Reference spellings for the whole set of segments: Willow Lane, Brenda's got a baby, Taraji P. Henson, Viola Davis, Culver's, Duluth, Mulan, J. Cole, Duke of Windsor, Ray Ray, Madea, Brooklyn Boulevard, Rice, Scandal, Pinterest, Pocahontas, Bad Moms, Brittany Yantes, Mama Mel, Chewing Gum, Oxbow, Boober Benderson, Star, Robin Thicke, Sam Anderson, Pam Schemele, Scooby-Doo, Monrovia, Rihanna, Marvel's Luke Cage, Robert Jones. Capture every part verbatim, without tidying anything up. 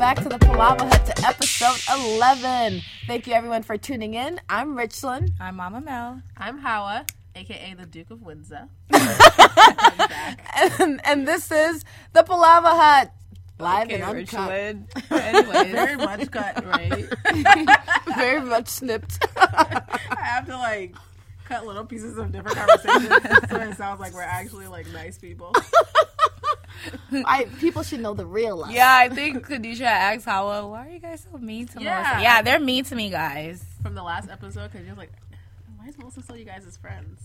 back to the Palava Hut to episode eleven. Thank you everyone for tuning in. I'm Richland. I'm Mama Mel. I'm Hawa, a k a the Duke of Windsor. and, and this is the Palava Hut. Live okay, and uncut. Anyway, very much cut, right? Very much snipped. I have to, like, cut little pieces of different conversations so it sounds like we're actually, like, nice people. I People should know the real life. Yeah, I think Khadija asked Hawa, why are you guys so mean to yeah. Melissa? Yeah, they're mean to me, guys. From the last episode, Khadija's like, why is Melissa still you guys as friends?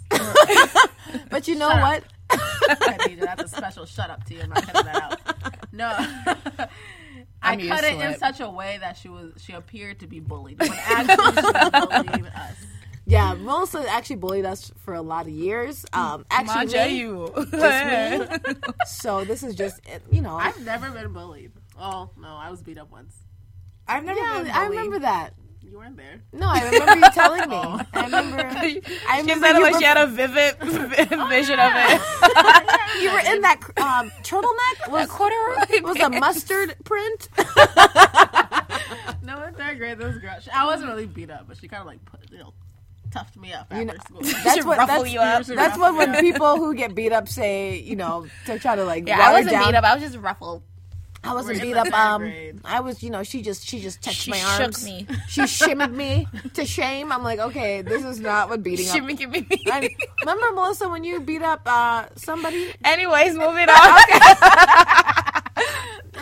But you know shut what? Khadija, that's a special shut up to you. I'm not cutting that out. No. I cut it in it. such a way that she was she appeared to be bullied. But actually she was bullying us. Yeah, Melissa actually bullied us for a lot of years. Um, actually, me, you. Just me. So this is just, you know. I've never been bullied. Oh, no, I was beat up once. I've never yeah, been bullied. I remember that. You weren't there. No, I remember you telling me. Oh. I remember. I remember she said it like were... she had a vivid vision oh, yeah. of it. You were in that um, turtleneck. Was corduroy? Was a mustard print? No, in third grade, this girl. She, I wasn't really beat up, but she kind of like put, you know, toughed me up after you know, school. That's what. That's, you up. that's what when people who get beat up say, you know, to try to like. Yeah, I wasn't down. beat up. I was just ruffled. I wasn't beat up. Um, I was, you know, she just, she just touched she my arms. She shook me. She shimmied me to shame. I'm like, okay, this is not what beating up. Shimmy, gimme, me. I, remember, Melissa, when you beat up uh, somebody? Anyways, moving on.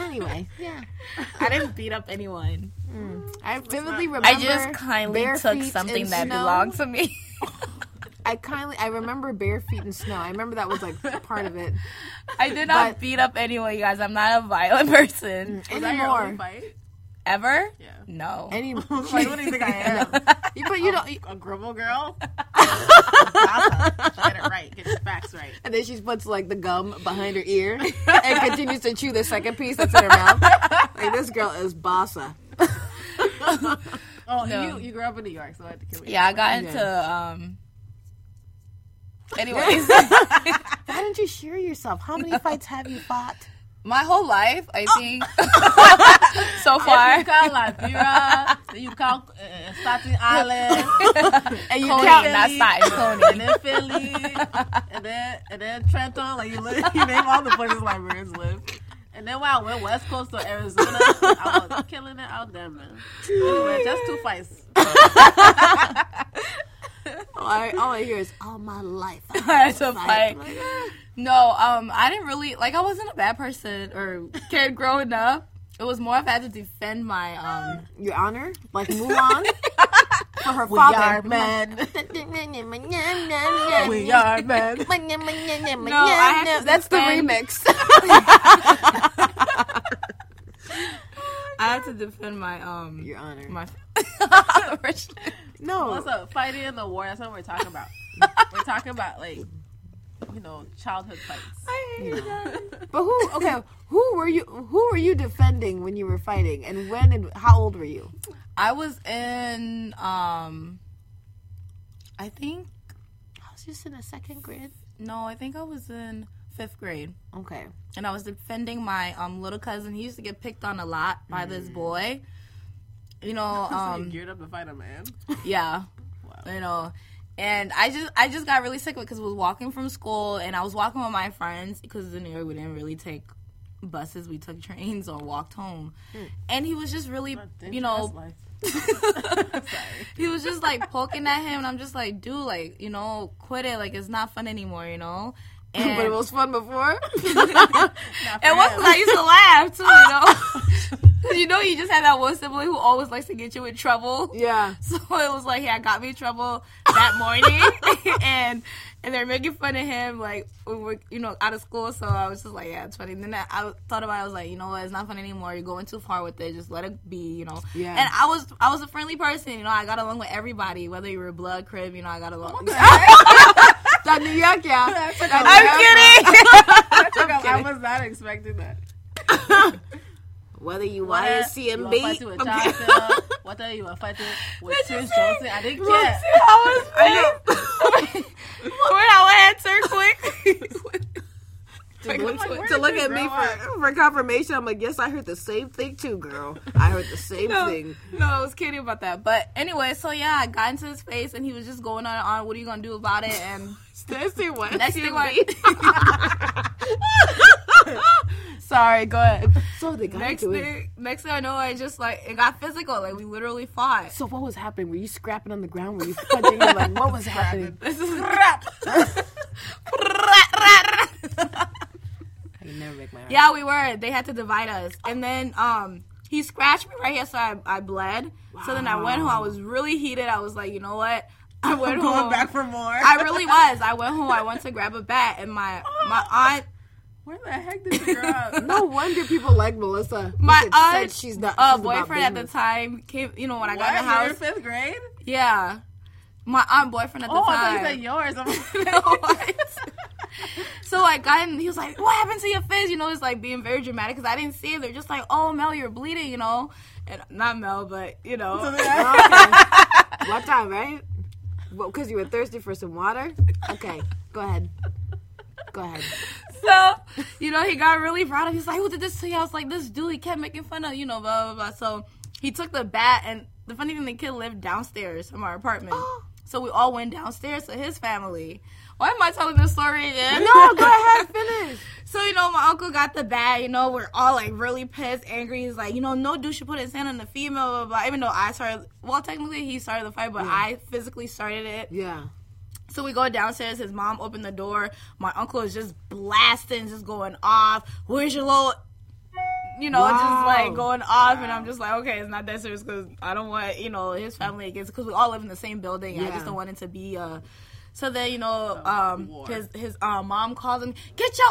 Anyway, yeah. I didn't beat up anyone. Mm. I vividly remember. I just kindly took something that snow. belonged to me. I kindly, I remember bare feet in snow. I remember that was like part of it. I did not but, beat up anyone, you guys. I'm not a violent person. Was anymore. That your only fight? Ever? Yeah. No. Any- like, what do you think I am? You, but you don't. You- a gribble girl? Get it right. Get your facts right. And then she puts like the gum behind her ear and continues to chew the second piece that's in her mouth. Like, this girl is bossa. Oh, no. you, you grew up in New York, so I had to kill you. Yeah, I got into. Yeah. Um, Anyways, why didn't you share yourself? How many no. fights have you fought? My whole life, I think. So far, if you count Liberia, you count uh, Staten Island, and you Coney, count not Staten, Coney, and then Philly, and then and then Trenton. Like you, live, you name all the places librarians live. And then when I went West Coast or Arizona, I was killing it out there, man. Anyway, just two fights. All I, all I hear is all my life. I had to fight. No, um, I didn't really like. I wasn't a bad person or kid growing up. It was more if I had to defend my um your honor, like Mulan for her we father. Are men. We are men. No, I have to that's defend. The remix. I had to defend my um your honor, my. No. Also, fighting in the war, that's not what we're talking about. We're talking about, like, you know, childhood fights. I hate you know. that. But who, okay, who were you Who were you defending when you were fighting? And when and how old were you? I was in, um, I think. I was just in a second grade. No, I think I was in fifth grade. Okay. And I was defending my um, little cousin. He used to get picked on a lot by mm. this boy. You know, um, so you geared up to fight a man. Yeah, wow. You know, and I just, I just got really sick of it because I was walking from school and I was walking with my friends because in New York we didn't really take buses, we took trains or walked home, mm. and he was just really, you know, he was just like poking at him, and I'm just like, dude, like, you know, quit it, like it's not fun anymore, you know. And but it was fun before. And once I used to laugh too, you know. Because, you know, you just had that one sibling who always likes to get you in trouble. Yeah. So it was like, yeah, I got me in trouble that morning. and and they're making fun of him, like, we were, you know, out of school. So I was just like, yeah, it's funny. And then I, I thought about it. I was like, you know what? It's not fun anymore. You're going too far with it. Just let it be, you know. Yeah. And I was I was a friendly person. You know, I got along with everybody. Whether you were blood, crib, you know, I got along with everybody. That New York, yeah. I'm, I'm kidding. kidding. I was not expecting that. Whether you want to see him beat, whether you were fighting with Chris Johnson, I didn't care. I was. I know. Wait, I want to answer quick. second like, to, to look at me for, for confirmation. I'm like, yes, I heard the same thing too, girl. I heard the same no, thing. No, I was kidding about that. But anyway, so yeah, I got into his face and he was just going on and on. What are you going to do about it? And next thing what? Next thing what? Sorry, go ahead. So they got next into thing, it. Next thing I know, I just like, it got physical. Like, we literally fought. So what was happening? Were you scrapping on the ground? Were you punching? Like, what was happening? This is rap. I can never make my heart. Yeah, we were. They had to divide us. And then um, he scratched me right here, so I, I bled. Wow. So then I went home. I was really heated. I was like, you know what? I went I'm going home. back for more. I really was. I went home. I went to grab a bat, and my, my aunt... Where the heck did you grow up? No wonder people like Melissa. My aunt, she's not. Uh, she's boyfriend at the time came. You know when I what? got in the house. You were in fifth grade. Yeah, my aunt boyfriend at the oh, time. Oh, I thought you said yours. I'm like, no, what? So I got him. He was like, "What happened to your face?" You know, it's like being very dramatic because I didn't see it. They're just like, "Oh, Mel, you're bleeding," you know, and not Mel, but you know. So okay. One time, right? Well, because you were thirsty for some water. Okay, go ahead. Go ahead. So, you know, he got really proud of. He's like, who did this to you? I was like, this dude, he kept making fun of, you know, blah, blah, blah. So he took the bat, and the funny thing, the kid lived downstairs from our apartment. So we all went downstairs to his family. Why am I telling this story again? No, go ahead, finish. So, you know, my uncle got the bat, you know, we're all, like, really pissed, angry. He's like, you know, no dude should put his hand on the female, blah, blah, blah. Even though I started, well, technically he started the fight, but yeah. I physically started it. Yeah. So we go downstairs. His mom opened the door. My uncle is just blasting, just going off. Where's your little, you know, wow. just like going off. Wow. And I'm just like, okay, it's not that serious because I don't want, you know, his family against because we all live in the same building. Yeah. I just don't want it to be. Uh... So then, you know, um, his his uh, mom calls him. Get your,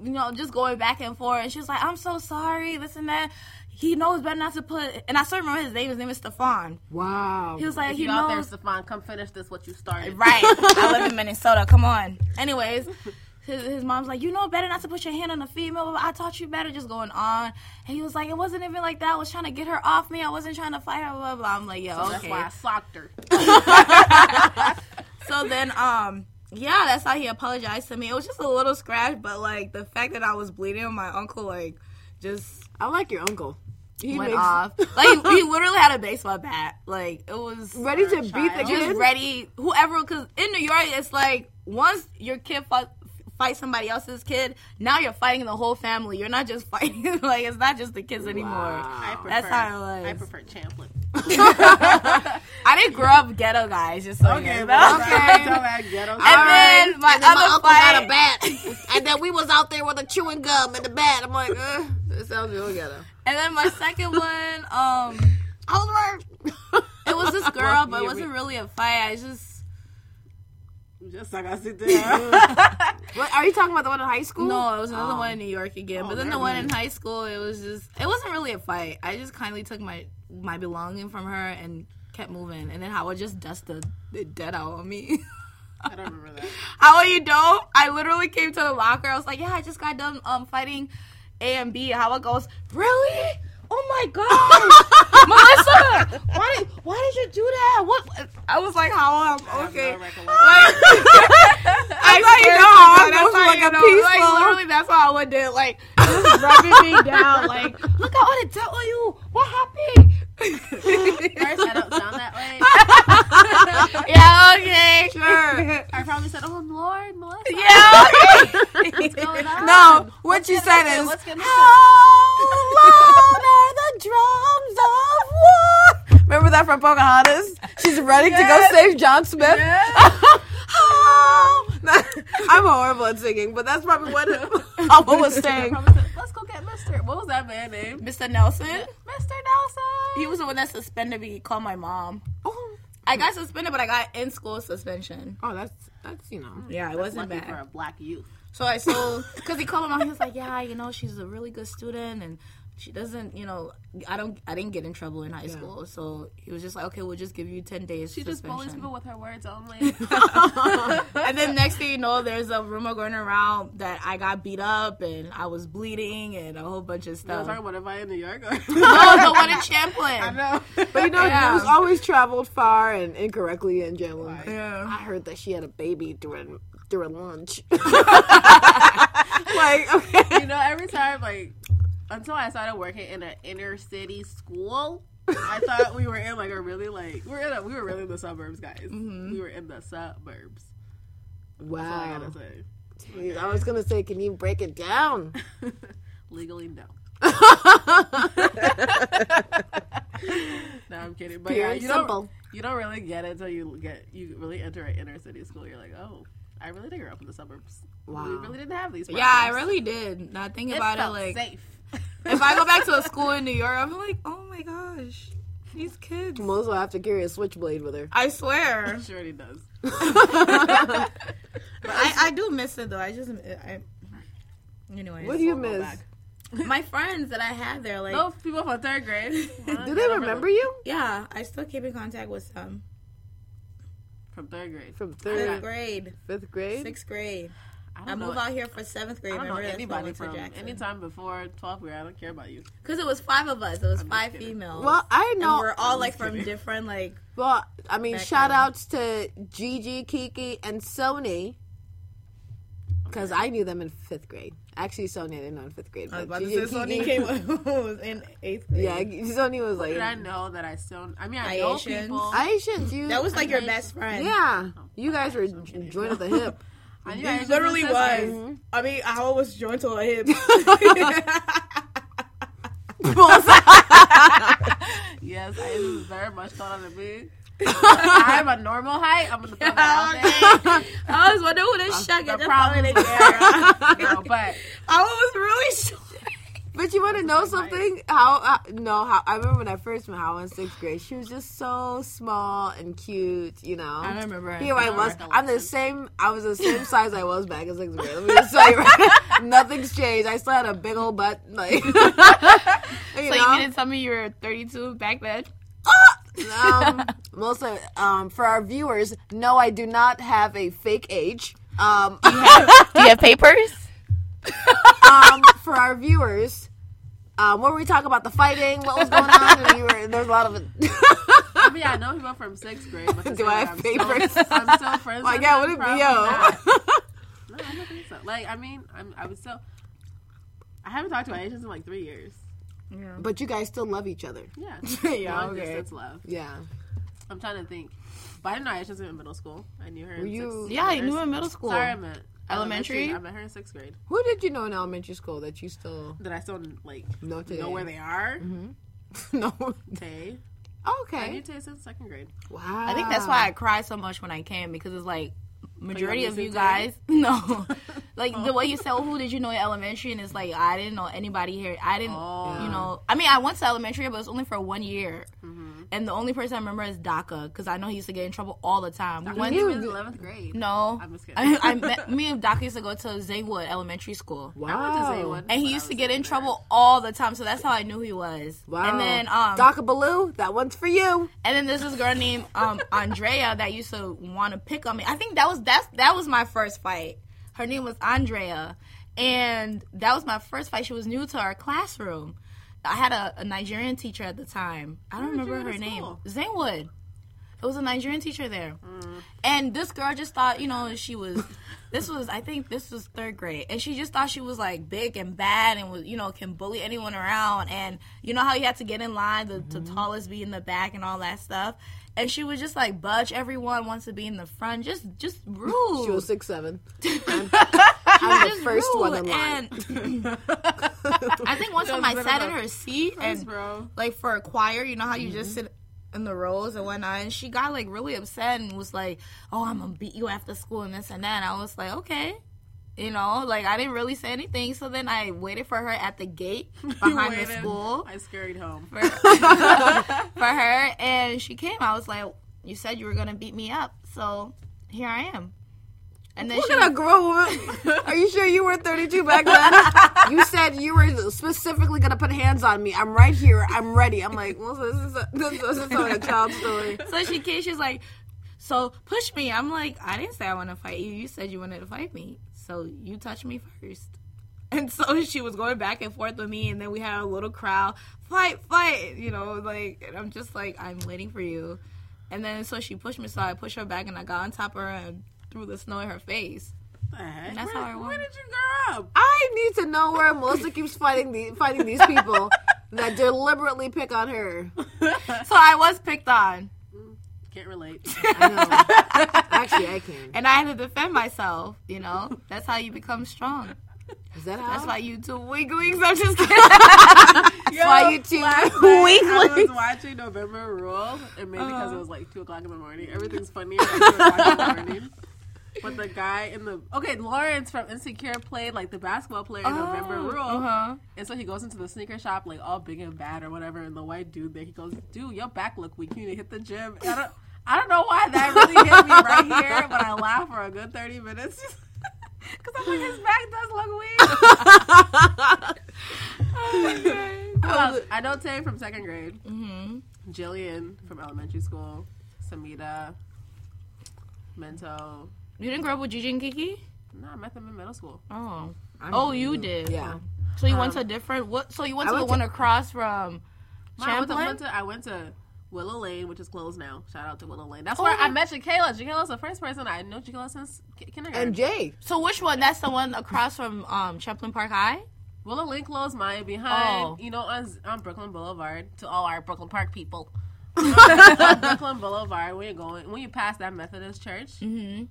you know, just going back and forth. And she's like, I'm so sorry, this and that. He knows better not to put... And I still remember his name. His name is Stephon. Wow. He was like, if he knows... out there, Stephon, come finish this, what you started. Right. I live in Minnesota. Come on. Anyways, his, his mom's like, you know better not to put your hand on a female. I taught you better. Just going on. And he was like, it wasn't even like that. I was trying to get her off me. I wasn't trying to fight her. Blah, blah, blah. I'm like, yo, so okay. That's why I socked her. So then, um... yeah, that's how he apologized to me. It was just a little scratch, but, like, the fact that I was bleeding, my uncle, like, just... I like your uncle. He went makes... off. Like, he literally had a baseball bat. Like, it was... Ready to beat the kid? Just ready. Whoever, because in New York, it's like, once your kid fought, fights somebody else's kid, now you're fighting the whole family. You're not just fighting, like, it's not just the kids anymore. Wow. I prefer, That's how it was. I prefer Champlin. I didn't grow up ghetto, guys, just so okay, you know. Okay, okay. Ghetto. And right. then my and then other my uncle fight... got a bat. And then we was out there with a chewing gum and the bat. I'm like, ugh. It sounds real ghetto. And then my second one, um, I was right. It was this girl, but it wasn't really a fight. I just, just like I sit there. What, are you talking about the one in high school? No, it was another um, one in New York again. Oh, but then the one in high school, it was just, it wasn't really a fight. I just kindly took my my belonging from her and kept moving. And then Hawa just dusted the dead out on me. I don't remember that. Hawa, you don't? I literally came to the locker. I was like, yeah, I just got done um fighting A and B. Hawa goes, really? Oh my god, Melissa! Why did why did you do that? What? I was like, Hawa, I'm okay. I, like, I thought you know Hawa goes like a piece. Like literally, that's how Hawa did. Like just rubbing me down. Like look out on the tell you. What happened? First, I don't sound that way. Yeah, okay, sure. I probably said, oh, Lord, Melissa. Yeah, okay. What's going on? No, what What's you said happen? Is, how loud are the drums of war? Remember that from Pocahontas? She's ready yes. to go save John Smith. Yes. I'm horrible at singing, but that's probably what Alba was saying. Let's go get Mister What was that man's name? Mister Nelson? Mister Nelson! He was the one that suspended me. He called my mom. Oh. I got suspended, but I got in-school suspension. Oh, that's, that's you know. Yeah, it wasn't bad. For a black youth. So I sold, because he called my mom, he was like, yeah, you know, she's a really good student, and she doesn't, you know, I don't, I didn't get in trouble in high yeah. school, so he was just like, okay, we'll just give you ten days She suspension. Just bullies people with her words only. And then next thing you know, there's a rumor going around that I got beat up, and I was bleeding, and a whole bunch of stuff. Sorry, what am I in New York? Or- no, the one in Champlain. I know. But you know, yeah. News always traveled far and incorrectly in Champlain. Right. Yeah. I heard that she had a baby during through a lunch. Like, okay. You know, every time, like, until I started working in an inner city school, I thought we were in, like, a really, like, we're in a, we were really in the suburbs, guys. Mm-hmm. We were in the suburbs. Wow. That's all I gotta say. Please, I was gonna say, can you break it down? Legally, no. No, I'm kidding. But yeah, you don't, you don't really get it until you get you really enter an inner city school. You're like, oh, I really did grow up in the suburbs. Wow. We really didn't have these problems. Yeah, I really did. Now think about it, like, safe. If I go back to a school in New York, I'm like, oh my gosh, these kids. Melissa will have to carry a switchblade with her. I swear. She already does. But I, I do miss it though. I just I. Anyway, what do you miss? Back. My friends that I had there, like... Those people from third grade. Well, do they remember them. You? Yeah, I still keep in contact with some. From third grade? From third Fifth grade. Fifth grade? Sixth grade. I, I moved out here for seventh grade. I don't know anybody from any time before twelfth grade. I don't care about you. Because it was five of us. It was I'm five females. Well, I know... And we're all, I'm like, from kidding. Different, like... Well, I mean, shout-outs to Gigi, Kiki, and Sony... Because I knew them in fifth grade. Actually, Sonya didn't know in fifth grade. But I was about Gigi to say, Sonya came was in eighth grade. Yeah, Sonya was like... Did I know that I still... I mean, I Aishan's. know people. Aishan's, you... That was like Aishan's. Your best friend. Yeah. Oh, you guys were joined at the hip. I knew it literally was. Mm-hmm. I mean, I always joined to the hip. Yes, I was very much taller than me. I'm a normal height. I'm gonna throw that out there. I was wondering who this shit got. The problem is there. But I was really short. But you want to know something? How? Uh, no, how, I remember when I first met Hawa in sixth grade. She was just so small and cute, you know. I don't remember. Here I, I was. I'm the same. I was the same size I was back in sixth grade. Let me just tell you, right? Nothing's changed. I still had a big old butt. Like, you so know? You didn't tell me you were thirty-two back then. um, Melissa, um, for our viewers, no, I do not have a fake age. Um, do, you have, do you have papers? Um, for our viewers, um, what were we talking about? The fighting? What was going on? You were, there's a lot of it. I mean, I know people from sixth grade. But do I have I'm papers? Still, I'm still friends like, with yeah, them. Like, yeah, what it be, yo? No, I don't think so. Like, I mean, I'm, I was still, I haven't talked to my agents in like three years. Yeah. But you guys still love each other. Yeah. Yeah, okay. It's love. Yeah. I'm trying to think. But I didn't know I was in middle school. I knew her Were in sixth grade. Yeah, I knew her in middle school. Sorry, I meant elementary. elementary. I met her in sixth grade. Who did you know in elementary school that you still... That I still, like, know, know where they are? Mm-hmm. No. Tay. Okay. I knew Tay since second grade. Wow. I think that's why I cry so much when I came, because it's like... Majority of you guys, no. Like, oh. The way you said, well, who did you know in elementary? And it's like, I didn't know anybody here. I didn't, oh. you know. I mean, I went to elementary, but it was only for one year. Mm-hmm. And the only person I remember is Daka, because I know he used to get in trouble all the time. Daka, he was in eleventh grade. No. I'm just kidding. I, I met, me and Daka used to go to Zanewood Elementary School. Wow. I went to Zanewood. And he used to get in there. Trouble all the time, so that's how I knew he was. Wow. And then, um... Daka Baloo, that one's for you. And then there's this girl named um, Andrea that used to want to pick on me. I think that was that's that was my first fight. Her name was Andrea. And that was my first fight. She was new to our classroom. I had a, a Nigerian teacher at the time. I don't remember her name. Zanewood. It was a Nigerian teacher there. Mm. And this girl just thought, you know, she was, this was, I think this was third grade. And she just thought she was, like, big and bad and, was, you know, can bully anyone around. And you know how you had to get in line, the, mm-hmm. the tallest be in the back and all that stuff. And she was just, like, budge everyone, wants to be in the front. Just, just rude. She was six seven. I'm the first rude. One in line. And I think one time I sat in her seat and, bro. Like, for a choir, you know how you mm-hmm. just sit in the rows and whatnot, and she got, like, really upset and was like, oh, I'm gonna beat you after school and this and that. And I was like, okay. You know, like, I didn't really say anything, so then I waited for her at the gate behind the school. I scurried home. For, for her, and she came. I was like, you said you were gonna beat me up, so here I am. And then Look she at a grown woman. Are you sure you were thirty-two back then? You said you were specifically going to put hands on me. I'm right here. I'm ready. I'm like, well, this is a, this is a child story. So she came. She's like, so push me. I'm like, I didn't say I want to fight you. You said you wanted to fight me. So you touched me first. And so she was going back and forth with me. And then we had a little crowd. Fight, fight. You know, like, and I'm just like, I'm waiting for you. And then so she pushed me. So I pushed her back and I got on top of her and through the snow in her face. And that's where, how I went. Where did you grow up? I need to know where Melissa keeps fighting the, fighting these people that deliberately pick on her. So I was picked on. Can't relate. I know. Actually, I can. And I had to defend myself, you know? That's how you become strong. Is that how? That's why you two weaklings. I'm just kidding. Yo, that's why you two weaklings. I was watching November Rule, and maybe because uh, it was like two o'clock in the morning. Everything's funny at two o'clock in the morning. But the guy in the... Okay, Lawrence from Insecure played, like, the basketball player in oh, November Rule. Uh-huh. And so he goes into the sneaker shop, like, all big and bad or whatever, and the white dude there, he goes, dude, your back look weak. You need to hit the gym. I don't, I don't know why that really hit me right here, but I laughed for a good thirty minutes. Because I'm like, his back does look weak. Oh, okay. Well, I know Tay from second grade. Mm-hmm. Jillian from elementary school. Samita. Mento. You didn't grow up with Gigi and Kiki? No, I met them in middle school. Oh. I'm oh, you did? Yeah. So you um, went to a different... What? So you went I to went the one to, across from Champlain? I went, to, I went to Willow Lane, which is closed now. Shout out to Willow Lane. That's oh, where I met Chiquela. Chiquela's the first person. I know Chiquela since kindergarten. And Jay. So which one? That's the one across from um, Champlain Park High? Willow Lane closed mine behind, oh. you know, on, on Brooklyn Boulevard. To all our Brooklyn Park people. On Brooklyn Boulevard, when you're going, when you pass that Methodist church... Mm-hmm.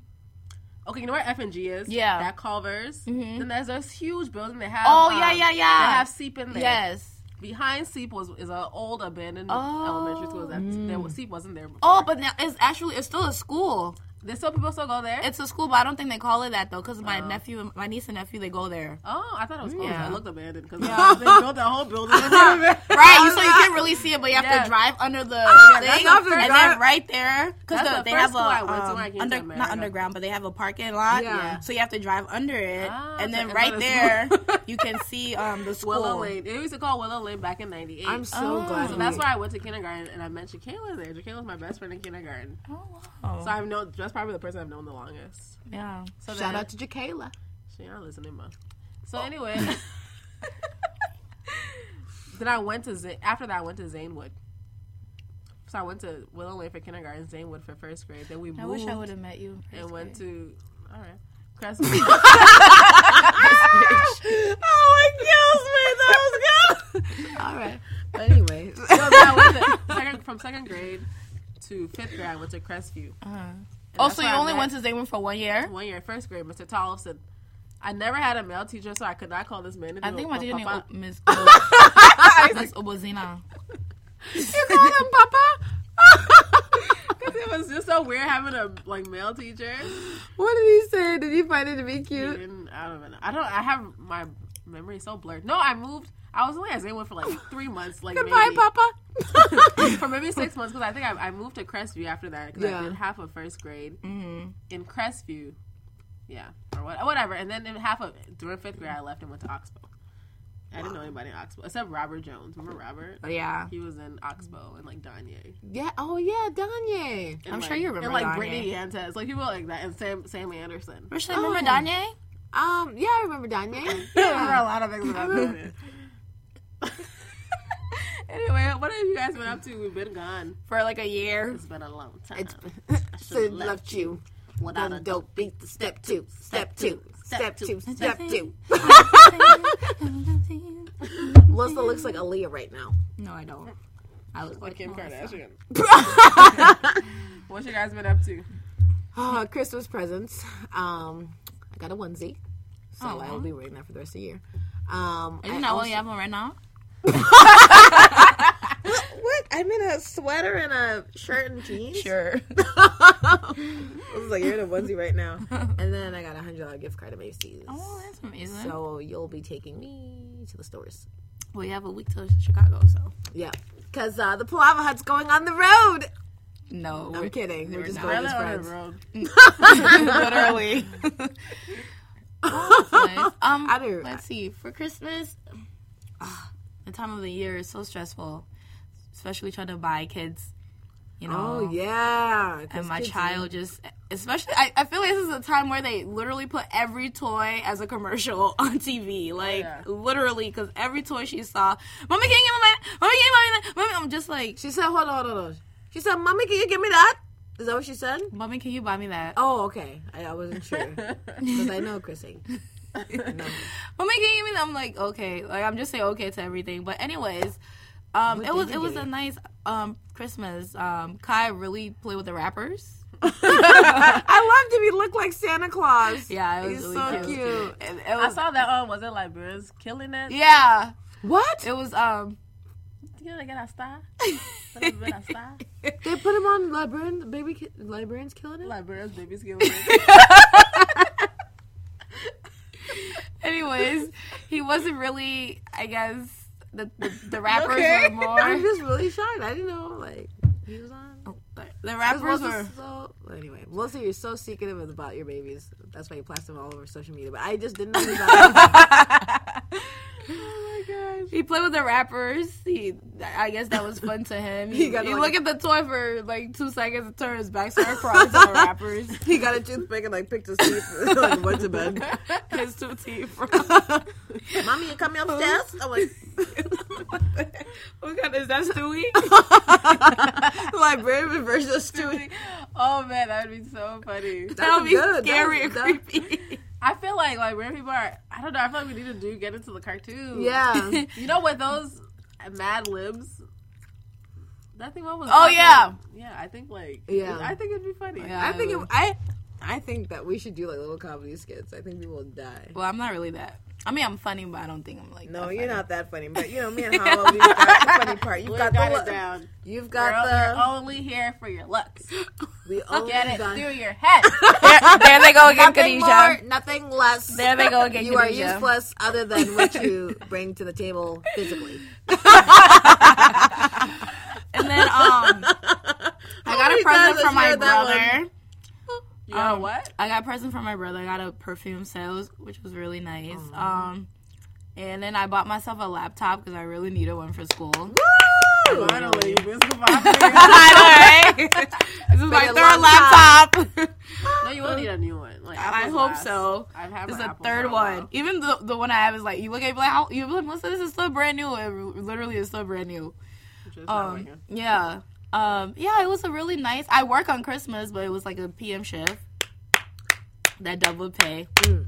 Okay, you know where F and G is? Yeah. That Culver's. Mm-hmm. Then there's this huge building that has... Oh, um, yeah, yeah, yeah. They have Seep in there. Yes. Behind Seep was is an old abandoned oh, elementary school. That mm. there, Seep wasn't there before. Oh, but now it's actually... It's still a school. There's still people still go there? It's a school, but I don't think they call it that, though, because my uh, nephew and my niece and nephew, they go there. Oh, I thought it was cool. Yeah. It looked abandoned, because yeah. they built that whole building. Right, so you can't really see it, but you have yeah. to drive under the oh, thing, yeah, and drive. Then right there, because the, the they have a, um, under, not underground, but they have a parking lot, yeah. Yeah. So you have to drive under it, ah, and then right there, you can see um, the school. Willow Lane. They used to call Willow Lane back in ninety-eight. I'm so oh. glad. So that's where I went to kindergarten, and I met Chiquela there. Chiquela's my best friend in kindergarten. Oh, wow. So I've known, just probably the person I've known the longest. Yeah. So shout then, out to Chiquela. She not listening, ma. So oh. anyway, then I went to Z- after that I went to Zanewood. So I went to Willow Lane for kindergarten, Zanewood for first grade. Then we moved. I wish I would have met you. And grade. Went to all right, Crestview. Oh, it kills me. That was good. All right. Anyway, so then I went to second, from second grade to fifth grade, I went to Crestview. Uh huh. And oh, so you only went to Zanewood for one year? One year, first grade, Mister Tollefson. I never had a male teacher, so I could not call this man. I think my teacher named Miss Obozina. You call him Papa? Because it was just so weird having a like male teacher. What did he say? Did you find it to be cute? I don't know. I don't. I have my memory so blurred. No, I moved. I was only at Zanewood for like three months. Like goodbye, maybe, Papa. For maybe six months, because I think I, I moved to Crestview after that. Because yeah. I did half of first grade mm-hmm. in Crestview, yeah, or what, whatever. And then in half of during fifth grade, I left and went to Oxbow. I didn't know anybody in Oxbow except Robert Jones. Remember Robert? Oh, yeah, he was in Oxbow and like Danye. Yeah. Oh yeah, Danye. And, I'm like, sure you remember. And like Danye. Brittany Yantes, like people like that, and Sam Sam Anderson. Richland, oh. Remember Danye? Um, yeah, I remember Danye. Yeah. I remember a lot of things about Danye. Anyway, what have you guys been up to? We've been gone for like a year. It's been a long time. It's been, I should have left you without a dope beat. To step two, step two, step two, step two. Melissa looks like Aaliyah right now. No, I don't. I look like Kim Kardashian. What you guys been up to? Oh, Christmas presents. Um, I got a onesie, so oh, wow. I will be wearing that for the rest of the year. Um, Are you I not wearing that one right now? What? I'm in a sweater and a shirt and jeans? Sure. I was like, you're in a onesie right now. And then I got a one hundred dollars gift card to Macy's. Oh, that's amazing. So you'll be taking me to the stores. Well, you have a week till Chicago, so. Yeah. Because uh, the Palava Hut's going on the road. No. I'm we're, kidding. We're, we're just going as friends. On the road. Literally. Oh, nice. um, I do, let's I, see. For Christmas... Uh, the time of the year is so stressful, especially trying to buy kids, you know. Oh, yeah. And my child just, especially, I, I feel like this is a time where they literally put every toy as a commercial on T V. Like, yeah. Literally, because every toy she saw, Mommy, can you give me that? Mommy, can you give me that? Mommy, I'm just like. She said, hold on, hold on. She said, Mommy, can you give me that? Is that what she said? Mommy, can you buy me that? Oh, okay. I, I wasn't sure. Because I know Chris ain't. No. Mommy, can you give me that? I'm like, okay. Like, I'm just saying okay to everything. But anyways, um, it was it was a nice um, Christmas. Um, Kai really played with the rappers. I loved him. He looked like Santa Claus. Yeah, it was He's really so cute. cute. It, it was, I saw that um, was it like Librarians Killing It? Yeah. What? It was um. You know they got a star. They put him on Librarians, baby, ki- Librarians Killing It. Librarians, babies killing it. Anyways, he wasn't really. I guess the the, the rappers okay. were more. I'm just really shocked. I didn't know like he was on. Oh. The rappers were so... Anyway, Melissa, you're so secretive about your babies. That's why you blast them all over social media. But I just didn't know about it. Oh, my gosh. He played with the rappers. He, I guess that was fun to him. He, he got you like, look at the toy for, like, two seconds and turn his back, start crying to the rappers. He got a toothpick and, like, picked his teeth and, like, went to bed. His two teeth. Mommy, you coming upstairs? I'm like... Oh, God, is that Stewie? Librarian version of Stewie. Oh, man, that would be so funny. That would be good. Scary and creepy. I feel like librarian people are, I don't know, I feel like we need to do get into the cartoon. Yeah. You know what, those Mad Libs, that thing what was Oh, yeah. Like, yeah, I think, like, yeah. I think it'd be funny. Oh, yeah, I, I think it, I, I think that we should do, like, little comedy skits. I think people will die. Well, I'm not really that. I mean, I'm funny, but I don't think I'm like. No, that you're funny. Not that funny. But you know, me and Hawa, we've got the funny part. You've we got, got the it down. You've got Girl, the. You're only here for your looks. We only get it done. Through your head. there, there they go again, nothing Khadija. More, nothing less. There they go again. You Khadija. Are useless, other than what you bring to the table physically. And then um, I got oh a present God, from my brother. You got um, a what? I got a present from my brother. I got a perfume sale, which was really nice. Oh. Um, and then I bought myself a laptop because I really needed one for school. Woo! Finally, this is my third. Right? This is my third laptop. laptop. No, you will need a new one. Like I hope last. So. I've had it's a third one. Even the the one I have is like you look at it, like how you like Melissa, this is still brand new. It literally is still brand new. Just um, yeah. Um, yeah, it was a really nice... I work on Christmas, but it was like a P M shift. That double pay. Mm.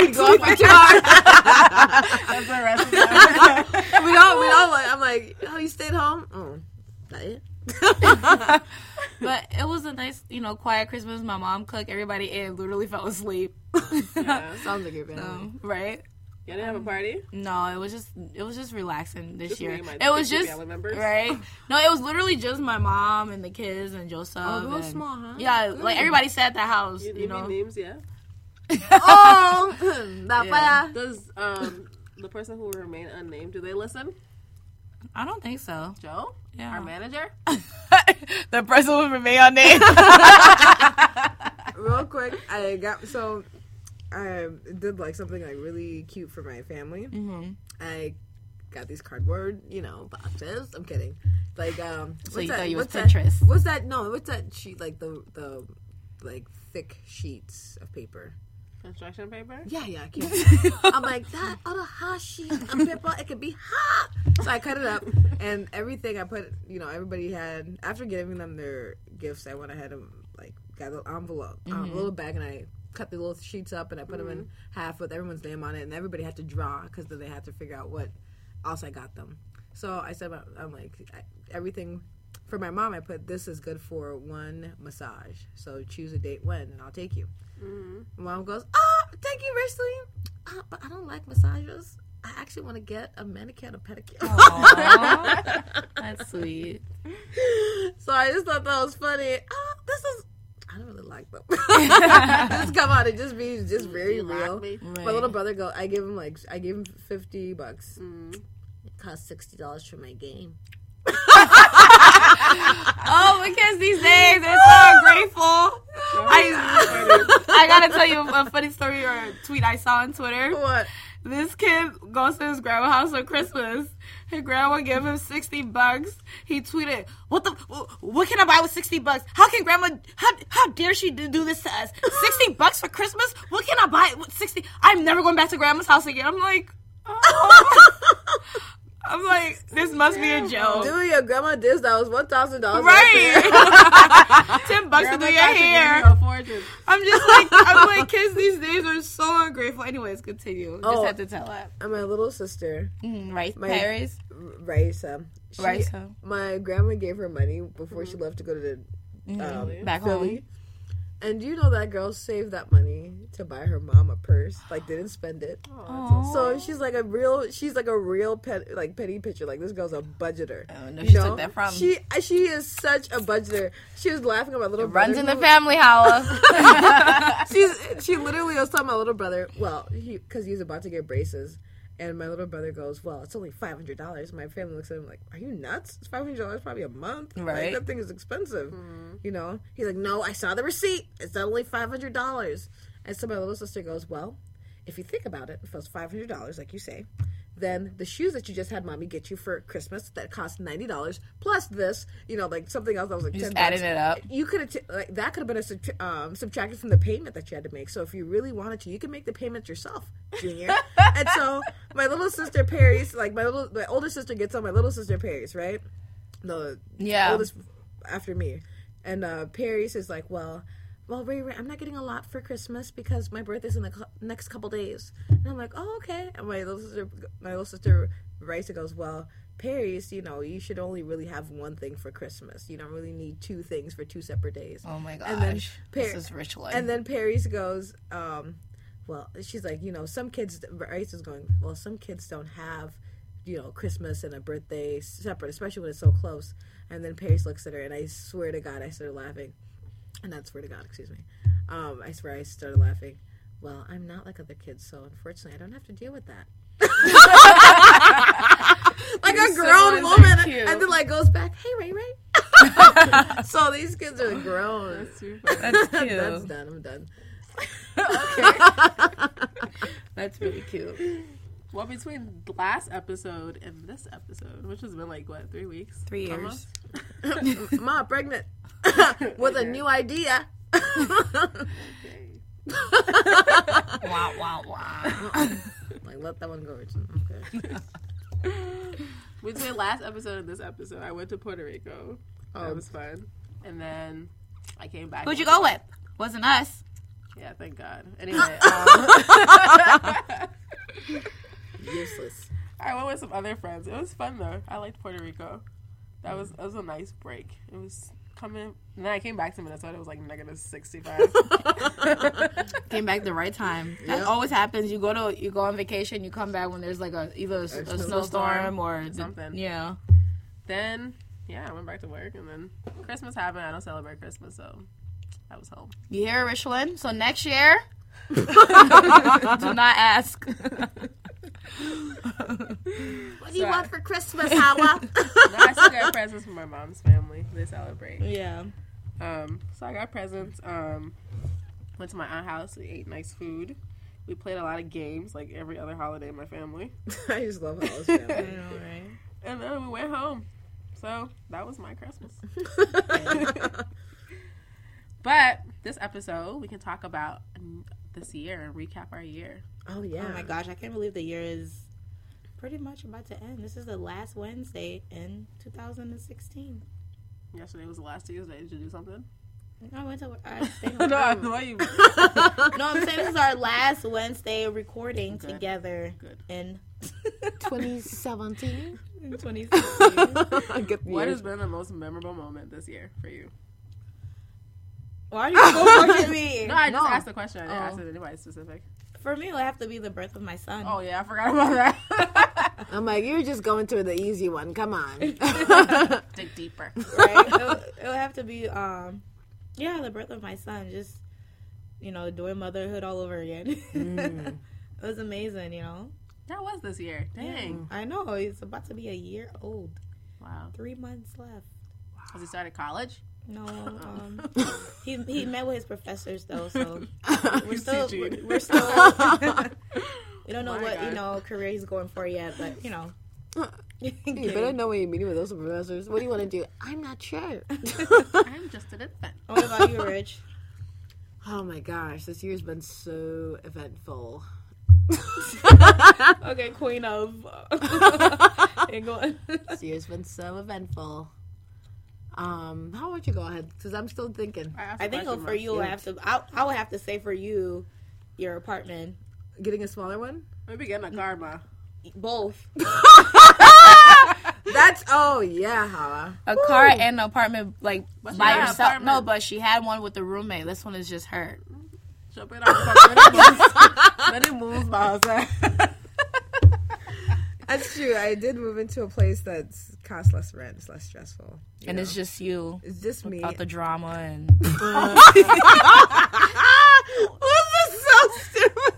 We go up with y'all. That's my recipe. We all, we all like... I'm like, oh, you stayed home? Oh, that it? But it was a nice, you know, quiet Christmas. My mom cooked. Everybody ate. Literally fell asleep. Yeah. Sounds like your family. Um, right? Y'all didn't have a party? No, it was just it was just relaxing this just year. Me and my it was just right. No, it was literally just my mom and the kids and Joseph. Oh, it was and, small, huh? Yeah, mm. Like everybody sat at the house. You, you, you know names, yeah. Oh, that yeah. Fire. Does um the person who will remain unnamed? Do they listen? I don't think so. Joe, yeah, our manager. The person who will remain unnamed. Real quick, I got so. I did, like, something, like, really cute for my family. Mm-hmm. I got these cardboard, you know, boxes. I'm kidding. Like, um... So you that? Thought you what's was Pinterest. That? What's that? No, what's that sheet, like, the, the, like, thick sheets of paper? Construction paper? Yeah, yeah, I can't. I'm like, that other hot sheet of paper, it could be hot! So I cut it up, and everything I put, you know, everybody had... After giving them their gifts, I went ahead and, like, got an envelope, mm-hmm. um, a little bag, and I... cut the little sheets up and I put mm-hmm. them in half with everyone's name on it, and everybody had to draw because then they had to figure out what else I got them. So I said, I'm like, I, everything for my mom, I put this is good for one massage. So choose a date when, and I'll take you. Mm-hmm. Mom goes, oh, thank you, Richland. Oh, but I don't like massages. I actually want to get a manicure and a pedicure. Aww, that's sweet. So I just thought that was funny. Oh, this is. I don't really like them. Just come on, it just be just very real. Right. My little brother go. I give him like I gave him fifty bucks. Mm. It cost sixty dollars for my game. Oh, because these days they're so grateful. I I gotta tell you a funny story or a tweet I saw on Twitter. What? This kid goes to his grandma's house on Christmas. His grandma gave him sixty bucks. He tweeted, "What the? What can I buy with sixty bucks? How can grandma? How how dare she do this to us? Sixty bucks for Christmas? What can I buy with sixty? I'm never going back to grandma's house again." I'm like, oh. I'm like, this must be a joke. Do your grandma dish that was one thousand dollars. Right. ten bucks grandma to do your hair. You I'm just like, I'm like, kids these days are so ungrateful. Anyways, continue. Oh, just have to tell that. And my little sister. Mm-hmm. Rice. My, Paris. Rice. Um, she, Rice. Huh? My grandma gave her money before mm-hmm. she left to go to the um, mm-hmm. back Philly. Home. And you know that girl saved that money to buy her mom a purse, like didn't spend it. Aww. So she's like a real, she's like a real pet, like petty pitcher. Like this girl's a budgeter. Oh no, she know? took that from she. She is such a budgeter. She was laughing about little. It brother runs in who, the family, Hawa. she's she literally was telling my little brother. Well, he because he's about to get braces, and my little brother goes, "Well, it's only five hundred dollars." My family looks at him like, "Are you nuts? It's five hundred dollars probably a month. Right? Like, that thing is expensive." Mm-hmm. You know, he's like, no, I saw the receipt. It's only five hundred dollars. And so my little sister goes, well, if you think about it, if it was five hundred dollars, like you say, then the shoes that you just had mommy get you for Christmas that cost ninety dollars plus this, you know, like something else that was like ten dollars. Just adding it up. You could have, t- like, that could have been a sub- um, subtracted from the payment that you had to make. So if you really wanted to, you could make the payments yourself, Junior. And so my little sister Paris, like my little, my older sister gets on my little sister Paris, right? The yeah. oldest after me. And uh, Paris is like, well, well, Ray Ray, I'm not getting a lot for Christmas because my birthday's in the cu- next couple days. And I'm like, oh, okay. And my little sister, my little sister Rice goes, well, Paris, you know, you should only really have one thing for Christmas. You don't really need two things for two separate days. Oh, my gosh. And then Par- this is ritual. And then Paris goes, um, well, she's like, you know, some kids, Rice is going, well, some kids don't have, you know, Christmas and a birthday separate, especially when it's so close. And then Paris looks at her, and I swear to God, I started laughing. And not swear to God, excuse me. Um, I swear I started laughing. Well, I'm not like other kids, so unfortunately, I don't have to deal with that. Like you're a grown so woman, cute. And then like goes back, hey, Ray Ray. So these kids are grown. That's cute. That's cute. That's done. I'm done. Okay. That's really cute. Well, between last episode and this episode, which has been like, what, three weeks? Three years. Ma, pregnant. With a new idea. Wow, wow, wow. Like, let that one go, Richland. Okay. Between last episode and this episode, I went to Puerto Rico. Oh. That was fun. And then I came back. Who'd you go with? Wasn't us. Yeah, thank God. Anyway. Um... Useless. I went with some other friends. It was fun though. I liked Puerto Rico. That was that was a nice break. It was coming. And then I came back to Minnesota. It was like negative sixty-five. Came back the right time. That yep. always happens. You go to you go on vacation. You come back when there's like a either a, a snowstorm or the, something. Yeah. Then yeah, I went back to work, and then Christmas happened. I don't celebrate Christmas, so I was home. You hear, Richland? So next year, do not ask. What do you Sorry. want for Christmas, Hawa? No, I still got presents from my mom's family. They celebrate. Yeah. Um, so I got presents. Um, went to my aunt's house. We ate nice food. We played a lot of games, like every other holiday in my family. I just love Hawa's family. I know, right? And then we went home. So that was my Christmas. But this episode, we can talk about this year and recap our year. Oh, yeah. Oh, my gosh. I can't believe the year is pretty much about to end. This is the last Wednesday in two thousand sixteen. Yesterday was the last Tuesday. Did you do something? I went to work. I stayed home. No, I'm lying. No, I'm saying this is our last Wednesday recording Good. together Good. in twenty seventeen. In twenty seventeen. What has been the most memorable moment this year for you? Why do you go look at me? No, I just no. asked the question. I didn't oh. ask it anybody specific. For me, it would have to be the birth of my son. Oh, yeah. I forgot about that. I'm like, you're just going to the easy one. Come on. Dig deeper. Right? It would, it would have to be, um, yeah, the birth of my son. Just, you know, doing motherhood all over again. Mm. It was amazing, you know. That was this year. Dang. Yeah. I know. He's about to be a year old. Wow. Three months left. Wow. Has he started college? No, um, he he met with his professors though, so we're still we're, we're still we don't know My what God. you know career he's going for yet, but you know you better know when you're meeting with those professors. What do you want to do? I'm not sure. I'm just an infant. What about you, Rich? Oh my gosh, this year's been so eventful. Okay, queen of Hang on. This year's been so eventful. Um, how about you go ahead? Because I'm still thinking. I, I think for you, I have to. I, I would have to say for you, your apartment. Getting a smaller one? Maybe getting a karma. Both. That's, oh, yeah, Hawa. A Woo. Car and an apartment, like, but by herself. Apartment. No, but she had one with a roommate. This one is just her. She'll be like, let it move, boss. That's true. I did move into a place that's costs less rent. It's less stressful. And know? It's just you. It's just without me. Without the drama and... This is so stupid.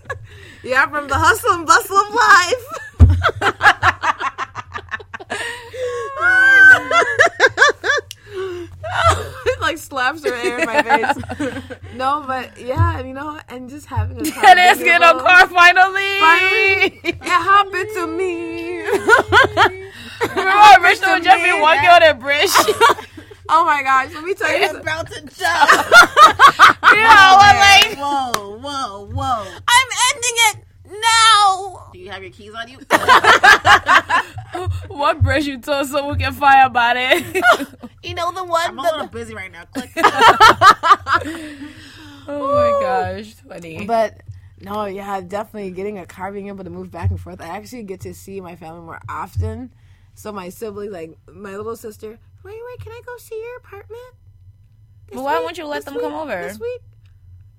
Yeah, from the hustle and bustle of life. It like slaps her air in my face. No, but yeah, you know, and just having a car. Let's get a car finally. Finally. It happened to me. Remember how Richland would just be walking on that bridge? Oh my gosh, let me tell you. It's about to jump. Yeah, we're like, whoa, whoa, whoa. I'm ending it now. Do you have your keys on you? What bridge you told someone can fire about it? You know the one. I'm a little the... busy right now. Click. Oh my gosh, funny. But no, yeah, definitely getting a car, being able to move back and forth. I actually get to see my family more often. So my sibling, like my little sister. Wait, wait, can I go see your apartment? This well, why week? Won't you let this them week? Come over? This week?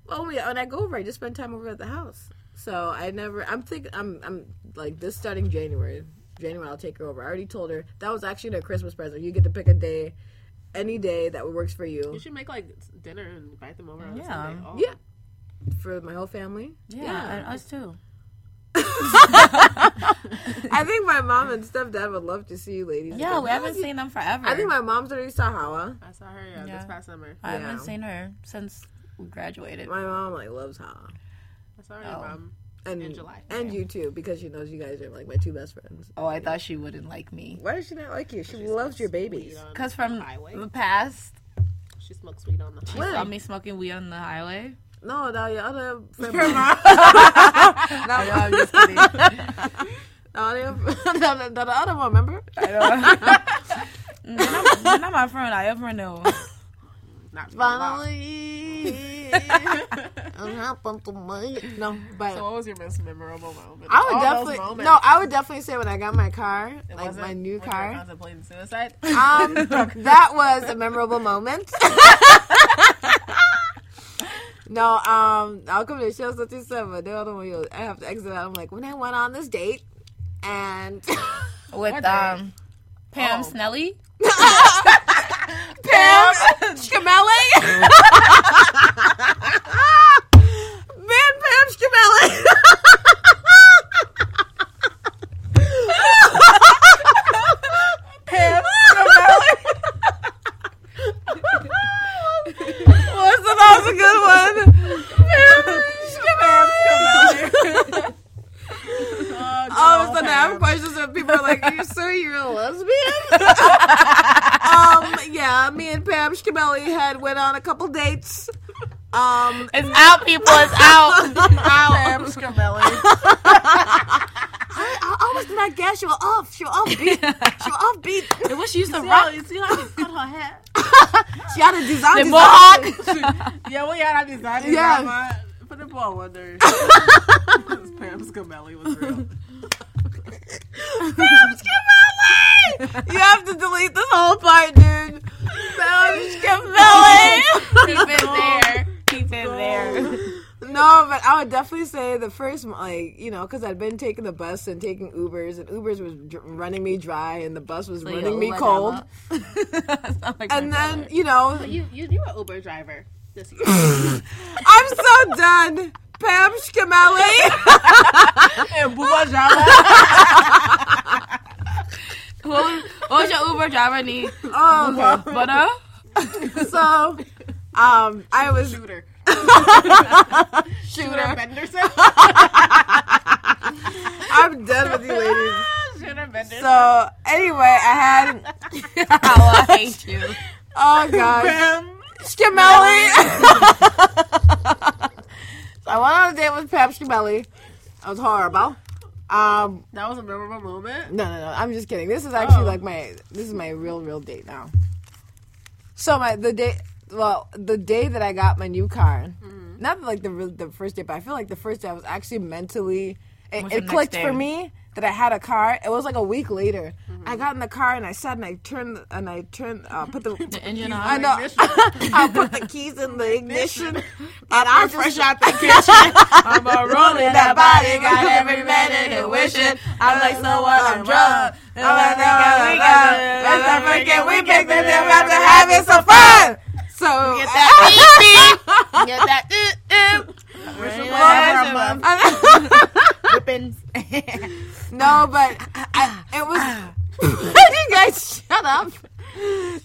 Well, yeah, when I go over, I just spend time over at the house. So I never, I'm thinking, I'm, I'm like, this starting January. January, I'll take her over. I already told her. That was actually a Christmas present. You get to pick a day, any day that works for you. You should make, like, dinner and invite them over. Yeah. Oh. Yeah. For my whole family? Yeah, yeah. And us too. I think my mom and stepdad would love to see you ladies. Yeah, we haven't seen them forever. I think my mom's already saw Hawa. I saw her yeah, yeah. this past summer. I yeah. haven't seen her since we graduated. My mom like loves Hawa. I saw her oh. mom and, in July. And yeah. you too, because she knows you guys are like my two best friends. Oh, I yeah. thought she wouldn't like me. Why does she not like you? She loves your babies. Because from highway. The past, she smokes weed on the highway. She saw me smoking weed on the highway. No, no, your other friend. Your mom. No, no, I'm just kidding. No, the, the, the other one, remember? I know. Not, not my friend I ever know. Not finally. It happened to me. No, but so what was your most memorable moment? I would All definitely no. I would definitely say when I got my car, it like my new when car. You were contemplating suicide. Um, that was a memorable moment. No, um, I'll come to the show something said, but the other one, I have to exit out. I'm like, when I went on this date, and with um, Pam oh. Snelly, Pam Schemele, man, Pam Schemele. Pam Schemele. What's the that was a good one? Pam, oh, all of a sudden, I have questions and people are like, "Are you sure you're a lesbian?" um, yeah, me and Pam Schemele had went on a couple dates. Um, it's out, people. It's out. It's out. Pam Schemele. I always did not guess she was off. She was offbeat. She was offbeat. And when she used to rock, you see how she cut her hair? She had a design. The mohawk. Yeah, we had a design. Yeah. For the ball wonder. Pam Schemele was real. Pam Schemele! You have to delete this whole part, dude. Pam Schemele! Keep it there. Keep it there. No, but I would definitely say the first, like, you know, because I'd been taking the bus and taking Ubers, and Ubers was dr- running me dry, and the bus was so running me cold. Like and then, brother. You know. So you, you, you were an Uber driver this year. I'm so done. Pam Schemele. And Boober driver. what, what was your Uber driver need? Oh, Booba. Butter? So, um, I was. Shooter. Shooter. Shooter Benderson. I'm done with you ladies. Shooter Benderson. So anyway, I had oh, I hate you. Oh gosh. Schemele. So I went on a date with Pam Schemele. That was horrible. Um, that was a memorable moment? No, no, no. I'm just kidding. This is actually oh. like my, this is my real, real date now. So my, the day, well, the day that I got my new car, mm-hmm. not like the the first day, but I feel like the first day I was actually mentally, it, it clicked for me that I had a car. It was like a week later. Mm-hmm. I got in the car and I sat and I turned, and I turned, uh, put the, the engine on. I know. I put the keys in the ignition. And I'm fresh out the kitchen. I'm a rolling that body. Got every man in here wishing. I'm like, so what? I'm drunk. I'm like, we got it. That's the freaking weekend. We're about to have it so fun. So, get that beep, beep. Get that doo-doo. No, but I, it was. You guys shut up.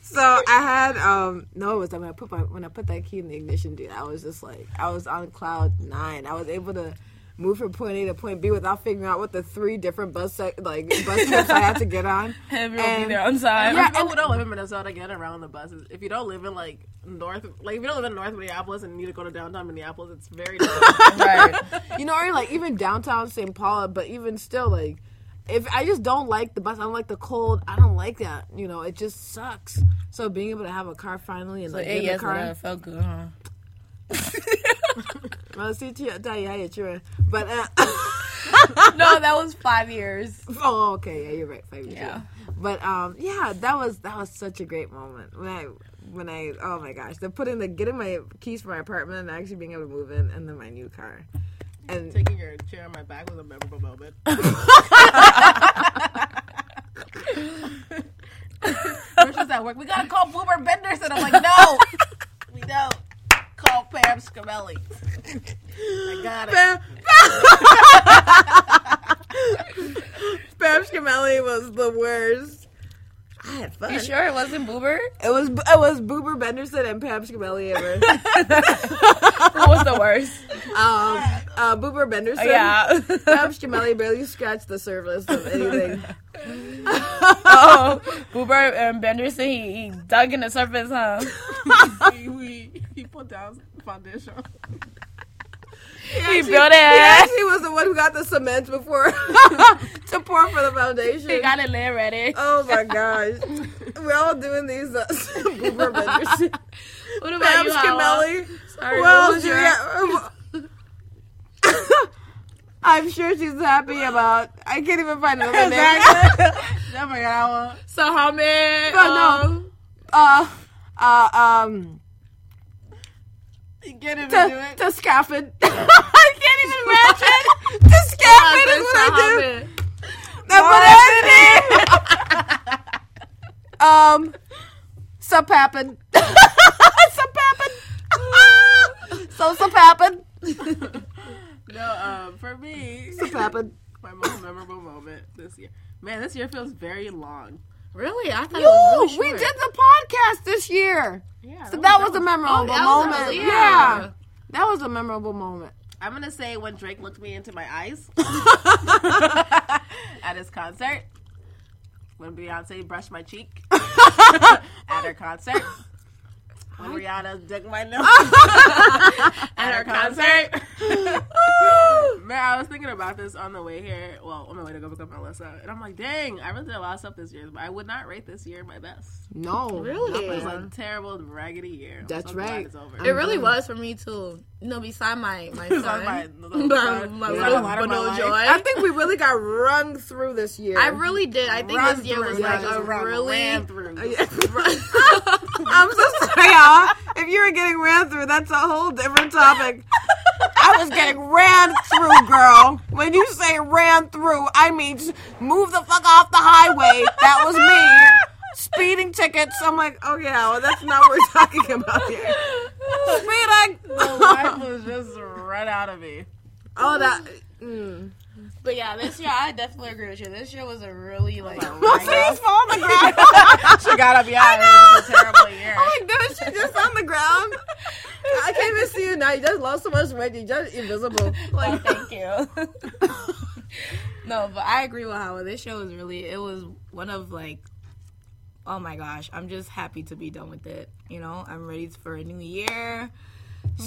So I had um no, it was I mean, I put my when I put that key in the ignition, dude. I was just like I was on cloud nine. I was able to move from point A to point B without figuring out what the three different bus sec- like bus trips I had to get on. Everyone and, be there on time. Yeah, people don't live in Minnesota, get around the buses. If you don't live in like north, like if you don't live in North Minneapolis and you need to go to downtown Minneapolis, it's very difficult. Right. You know, or like even downtown Saint Paul, but even still, like if I just don't like the bus, I don't like the cold. I don't like that. You know, it just sucks. So being able to have a car finally and so like hey, in yes, the car that felt good, huh? Well, see, you're but uh, no, that was five years. Oh, okay, yeah, you're right, five years. Yeah, but um, yeah, that was that was such a great moment when I when I oh my gosh, the putting the getting my keys for my apartment and actually being able to move in, and then my new car, and taking your chair on my back was a memorable moment. Which was at work. We gotta call Boober Benderson. I'm like, no, we don't. Call Pam Schemele. I got it. Pam, Pam Schemele was the worst. I had fun. You sure it wasn't Boober? It was it was Boober Benderson and Pam Schemele ever. What was the worst? Um, uh, Boober Benderson. Yeah. Pam Schemele barely scratched the surface of anything. Oh, Boober and Benderson, he, he dug in the surface, huh? we, we, he put down foundation. He, actually, he built it. He actually was the one who got the cement before to pour for the foundation. He got it laid ready. Oh my gosh, we're all doing these uh, Boober Benderson. What about you, Hawa? Sorry, well, what was your... I'm sure she's happy about... I can't even find another name. Oh, my God. So, how many... But um, no. Uh, uh, um... You can't even to, do it. To scaffin. I can't even imagine. To scaffin is what I do. That's what I do. Um... Sup happen. Sup happen. So, sup happen. No, um, for me, this happened. My most memorable moment this year. Man, this year feels very long. Really, I thought. You, it was really we did the podcast this year. Yeah. So that, that was, was a memorable oh, moment. Was, yeah. yeah, that was a memorable moment. I'm gonna say when Drake looked me into my eyes at his concert. When Beyonce brushed my cheek at her concert. When Rihanna dug my nose at her concert. Man, I was thinking about this on the way here. Well, on my way to go pick up Melissa. And I'm like, dang, I really did a lot of stuff this year. But I would not rate this year my best. No. Really? It was like a terrible, raggedy year. That's so right. It's over. It really was for me, too. You know, beside my my son. my, my, my yeah. little, but no joy. I think we really got run through this year. I really did. I think run this year through. was yeah, like a run, really... Ran through. I'm so sorry, y'all. If you were getting ran through, that's a whole different topic. I was getting ran through, girl. When you say ran through, I mean move the fuck off the highway. That was me. Speeding tickets. I'm like, oh, yeah, well, that's not what we're talking about here. Speeding. The life was just right out of me. Oh, that... Mm. But yeah, this year, I definitely agree with you. This year was a really, like... Well, see, he's falling on the ground. She got up, yeah, I know. It was a terrible year. I'm like, dude, she's just on the ground. I can't even see you now. You just lost so much weight. You're just invisible. Like, oh, thank you. No, but I agree with Hawa. This year was really... It was one of, like... Oh my gosh, I'm just happy to be done with it. You know, I'm ready for a new year.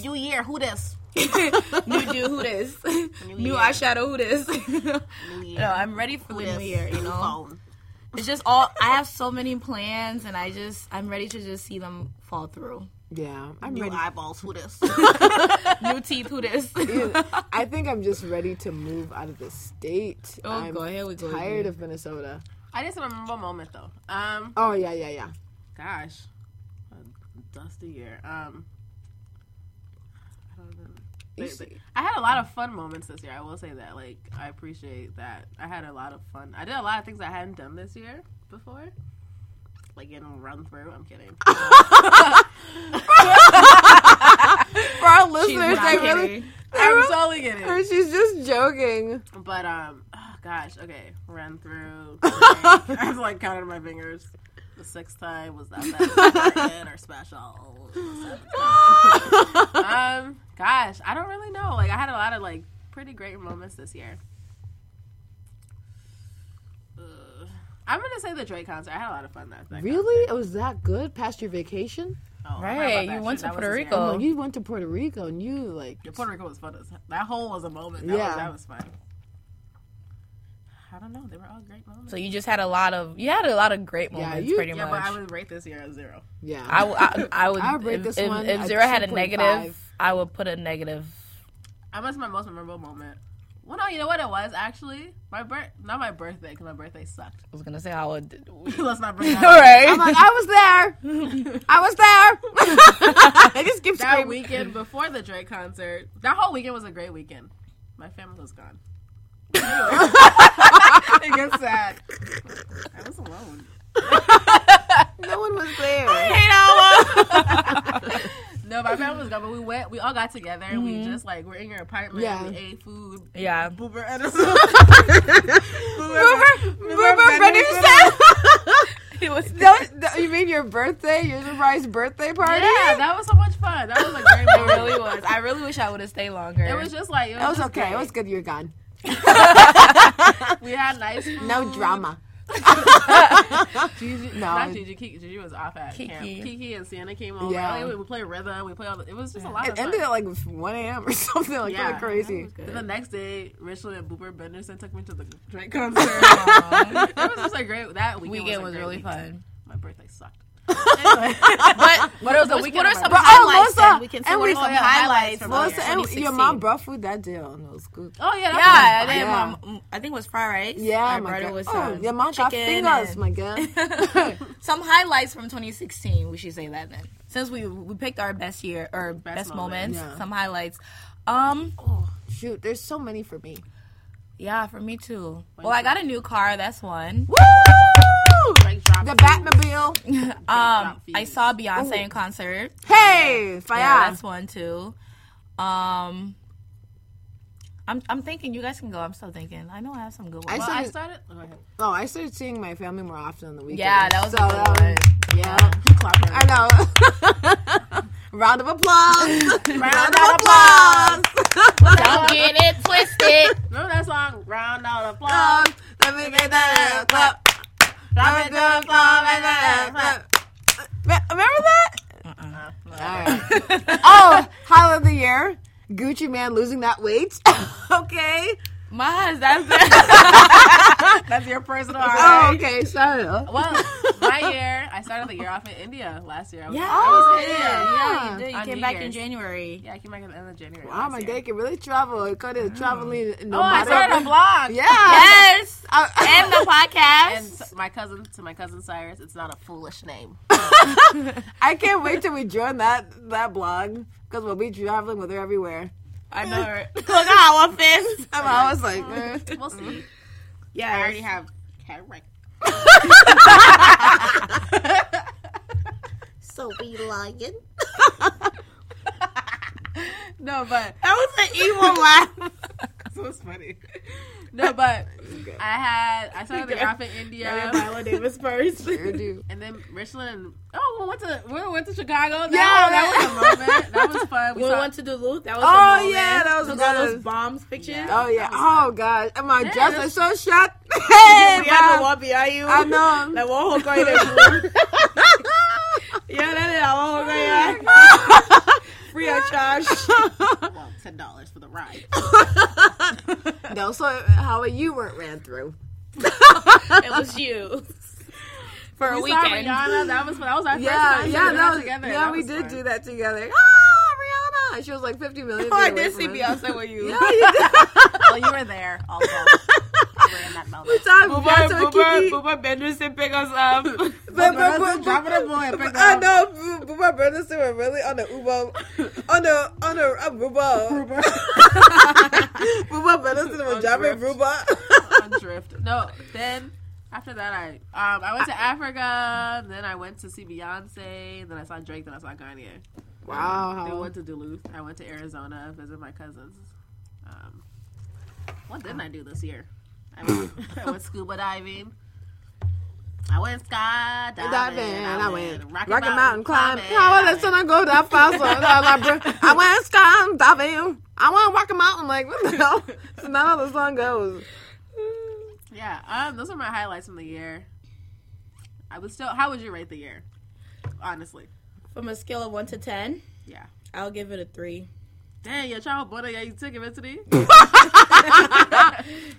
New year, who this? New dude, who this? New, new eyeshadow, who this? New year. No, I'm ready for who the new year, you know? It's just all, I have so many plans, and I just, I'm ready to just see them fall through. Yeah. I'm new ready. Eyeballs, who this? New teeth, who this? Yeah, I think I'm just ready to move out of the state. Oh, I'm go ahead with tired of Minnesota. I just remember a moment, though. Um, oh, yeah, yeah, yeah. Gosh. A dusty year. Um, I don't know. I had a lot of fun moments this year. I will say that. Like, I appreciate that. I had a lot of fun. I did a lot of things I hadn't done this year before. Like, in a run through. I'm kidding. For our listeners, I really... I'm totally kidding. Or she's just joking. But, um... oh, gosh. Okay. Run through. I was, like, counting my fingers. The sixth time was that bad. Or special. um... Gosh, I don't really know. Like, I had a lot of, like, pretty great moments this year. Uh, I'm going to say the Drake concert. I had a lot of fun that night. Really? Concert. It was that good? Past your vacation? Oh, right. You went shit. to that Puerto Rico. Oh, you went to Puerto Rico, and you, like... Yeah, Puerto Rico was fun. That whole was a moment. That yeah. Was, that was fun. I don't know. They were all great moments. So you just had a lot of... You had a lot of great moments, yeah, you, pretty yeah, much. Yeah, but I would rate this year a zero. Yeah. I, I, I would... I would rate if, this if, one If zero had a negative... I would put a negative. I must my most memorable moment. Well, no, you know what it was, actually? My birth... Not my birthday, because my birthday sucked. I was going to say how it did. Let's not bring that up. All right. I'm like, I was there. I was there. I just keep that screaming. Weekend before the Drake concert, that whole weekend was a great weekend. My family was gone. It gets sad. I was alone. No one was there. I hate Alma. No, my family was gone, but we went. We all got together, and mm-hmm. we just like we're in your apartment. Yeah. And we ate food. Yeah, Boober Benderson. Boober, Boober Benderson. It was. That was that, you mean your birthday, your surprise birthday party? Yeah, that was so much fun. That was a great moment. It really was. I really wish I would have stayed longer. It was just like it was, it was just okay. Great. It was good. You're gone. We had nice food. No drama. Gigi, no, not Gigi. Kiki, Gigi was off at Kiki. Camp. Kiki and Sienna came over. Yeah. We, we played rhythm. We played all. The, it was just yeah. a lot. It of ended fun. At like one a.m. or something like yeah. that. Crazy. That then the next day, Richland and Boober Benderson took me to the Drake concert. It was just a great that weekend. Weekend was, was really weekend. Fun. My birthday sucked. Anyway, but what was the weekend? What are some highlights? Oh, Melissa, we can see some highlights. Melissa, and your mom brought food that day on those good. Oh yeah, that yeah. yeah. Mom, I think it was fried rice. Yeah, my, my God. Was, uh, oh, your mom got fingers, my girl. Some highlights from twenty sixteen. We should say that then, since we we picked our best year or best, best moments. Yeah. Some highlights. Um, oh, shoot, there's so many for me. Yeah, for me too. Well, I got a new car. That's one. Woo! The Batmobile. um, I saw Beyonce Ooh. in concert. Hey, fire! Yeah, that's one too. Um, I'm I'm thinking you guys can go. I'm still thinking. I know I have some good ones. I, well, started, I started. Go ahead. Oh, I started seeing my family more often on the weekend. Yeah, that was so, a good um, one. Yeah, you clap. Right. I know. Round of applause. Round, Round of applause. applause. Don't get it twisted. Remember that song? Round of applause. Let me get that clap. Remember that? Uh-uh. All right. Oh, highlight of the year, Gucci Man losing that weight. Okay. Maz, that's it. That's your personal. Right? Oh, okay. Shut up. Well, my year, I started the year off in India last year. I was, yeah. I was oh, in India. Yeah, yeah, you did. You came New back Year's. in January. Yeah, I came back at the end of January. Wow, my day can really travel. It cut it traveling. Oh, no I started a vlog. Yeah. Yes. Uh, and the podcast. And to my cousin, to my cousin Cyrus, it's not a foolish name. I can't wait till we join that that blog because we'll be traveling with her everywhere. I know it. Look how I fist. I was like, mm, we'll see. Yeah, I already have carrot. So we lying. No, but that was an evil laugh. That was funny. No, but okay. I had I started the year off in India. Viola Davis first, sure do. And then Richland. Oh, we went to we went to Chicago. That, yeah, that, that was a moment. That was fun. We, we saw, went to Duluth. That was oh a moment. yeah, that was we saw those bombs pictures. Yeah. Oh yeah. Oh gosh, am I yeah, just so shocked? Hey, you? I know. Like what whole Yeah, that is our whole Free our Josh. Well, ten dollars for the ride. No, so how you weren't ran through. It was you for a we weekend. Saw Rihanna. That was that was our yeah, first time yeah, that was, together. Yeah, that we did fun. Do that together. Ah, Rihanna. She was like fifty million. Oh, I did see Beyonce with you. Yeah, you did. Well, you were there also. We saw Boober, Boober, Boober Benderson pick us up. Boober Benderson pick us up. I know Boober Benderson were really on the Uber, on the on the uh, Uber. Boober Benderson was driving Uber on drift. No, then after that I um I went to Africa. Then I went to see Beyonce. Then I saw Drake. Then I saw Kanye. Wow. Then I went to Duluth. I went to Arizona to visit my cousins. Um, what didn't I do this year? I went, I went scuba diving. I went skydiving. Diving, I went, I went Rocky, Rocky Mountain, Mountain climbing. How was that? I go that far. So I went skydiving. I went Rocky Mountain. Like what the hell? So now how the song goes. Yeah, um, those are my highlights from the year. I would still. How would you rate the year? Honestly, from a scale of one to ten. Yeah, I'll give it a three. Dang, your child bought it. Yeah, you took it into the.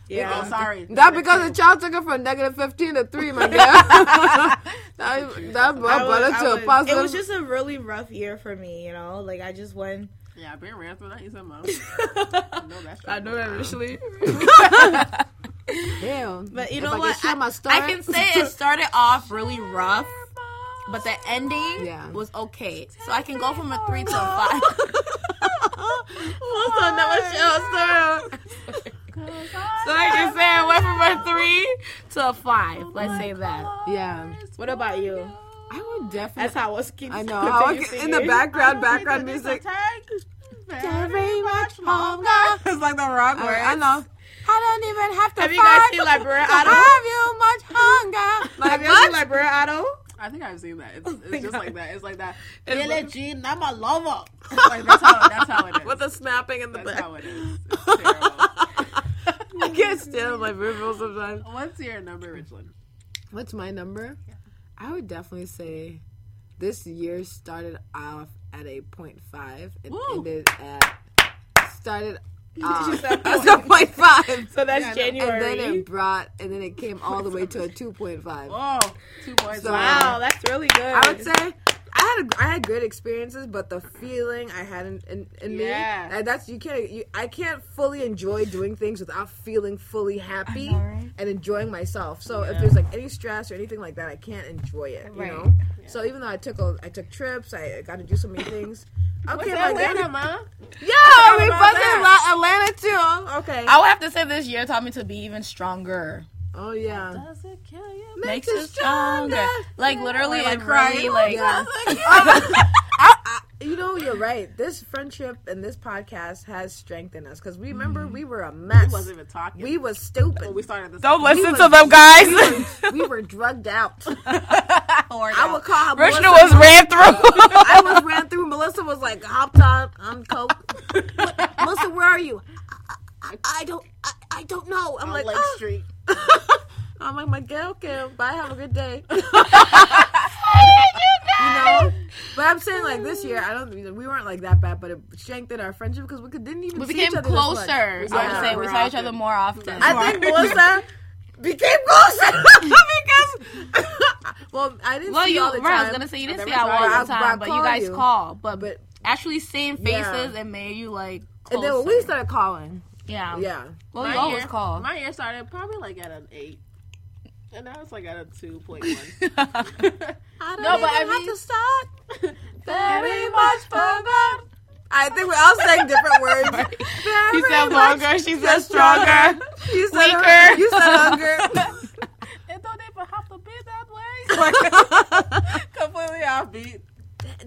Yeah, oh, sorry. That because the child took it from negative fifteen to three, my girl. that that brought it to a positive. It was just a really rough year for me, you know. Like I just went. Yeah, I been ran through that. You said, "Mom, I know that." I know that initially. Damn. But you know if what? I, I, I can say it started off really rough, but the ending yeah. was okay. So I can go from a three to a five. Also, never show so I can say I went from a three to a five. Oh let's say that. God. Yeah. What about you? I would definitely. That's how I was. I know. I was in the background, background music. Very much longer. It's like the wrong word. I know. I don't even have to. Have you guys seen Libera Otto? Have you much hunger? Like, have you guys seen Libera Otto? I think I've seen that. It's, it's just like that. It's like that. Billie Jean, I'm a lover. Like, that's, how, that's how it is. With the snapping in the that's back. That's how it is. It's terrible. I can't stand my verbal sometimes. What's your number, Richland? What's my number? Yeah. I would definitely say this year started off at a point five. It Woo. ended at... Started Um, that's a point five. So that's yeah, January. And then it brought, and then it came all the way to a two point five. Whoa, two point five. So, wow, that's really good. I would say I had a, I had great experiences, but the feeling I had in, in, in yeah. me, that's you can't. You, I can't fully enjoy doing things without feeling fully happy and enjoying myself. So yeah. if there's like any stress or anything like that, I can't enjoy it. Right. You know. Yeah. So even though I took a, I took trips, I got to do so many things. Okay, what's like Atlanta, Ma? Yeah, we fucking Atlanta too. Okay. I would have to say this year taught me to be even stronger. Oh yeah. Does it kill you? Makes, Makes you stronger. stronger. Like literally, oh, like crying. Like, yeah. I, I, you know, you're right. This friendship and this podcast has strengthened us because we remember mm. we were a mess. We wasn't even talking. We was stupid. Oh, we started this Don't listen we to was, them guys. We were, we were drugged out. I would call her Richard Melissa was ran through. I was ran through. Melissa was like, hopped on, I'm coke. Melissa, where are you? I, I, I don't, I, I don't know. I'm on like, Lake oh. Street. I'm like, my girl, Kim. Bye. Have a good day. You know, but I'm saying like this year, I don't. We weren't like that bad, but it strengthened our friendship because we could, didn't even. We see became each other closer. I would yeah, say we saw often. each other more often. I think Melissa. Became closer because well, I didn't well, see you, all the right, time. I was gonna say you didn't see all the time, but you guys you. call. But but actually seeing faces yeah. and made you like closer. And then we started calling. Yeah, yeah. Well, my you always year, call. My year started probably like at an eight, and now it's like at a two point one. I don't no, but I mean, have to start. Very much further. I think we all sang different words. Very he said longer. She said stronger. You said weaker. You said hunger. It don't even have to be that way. Completely offbeat.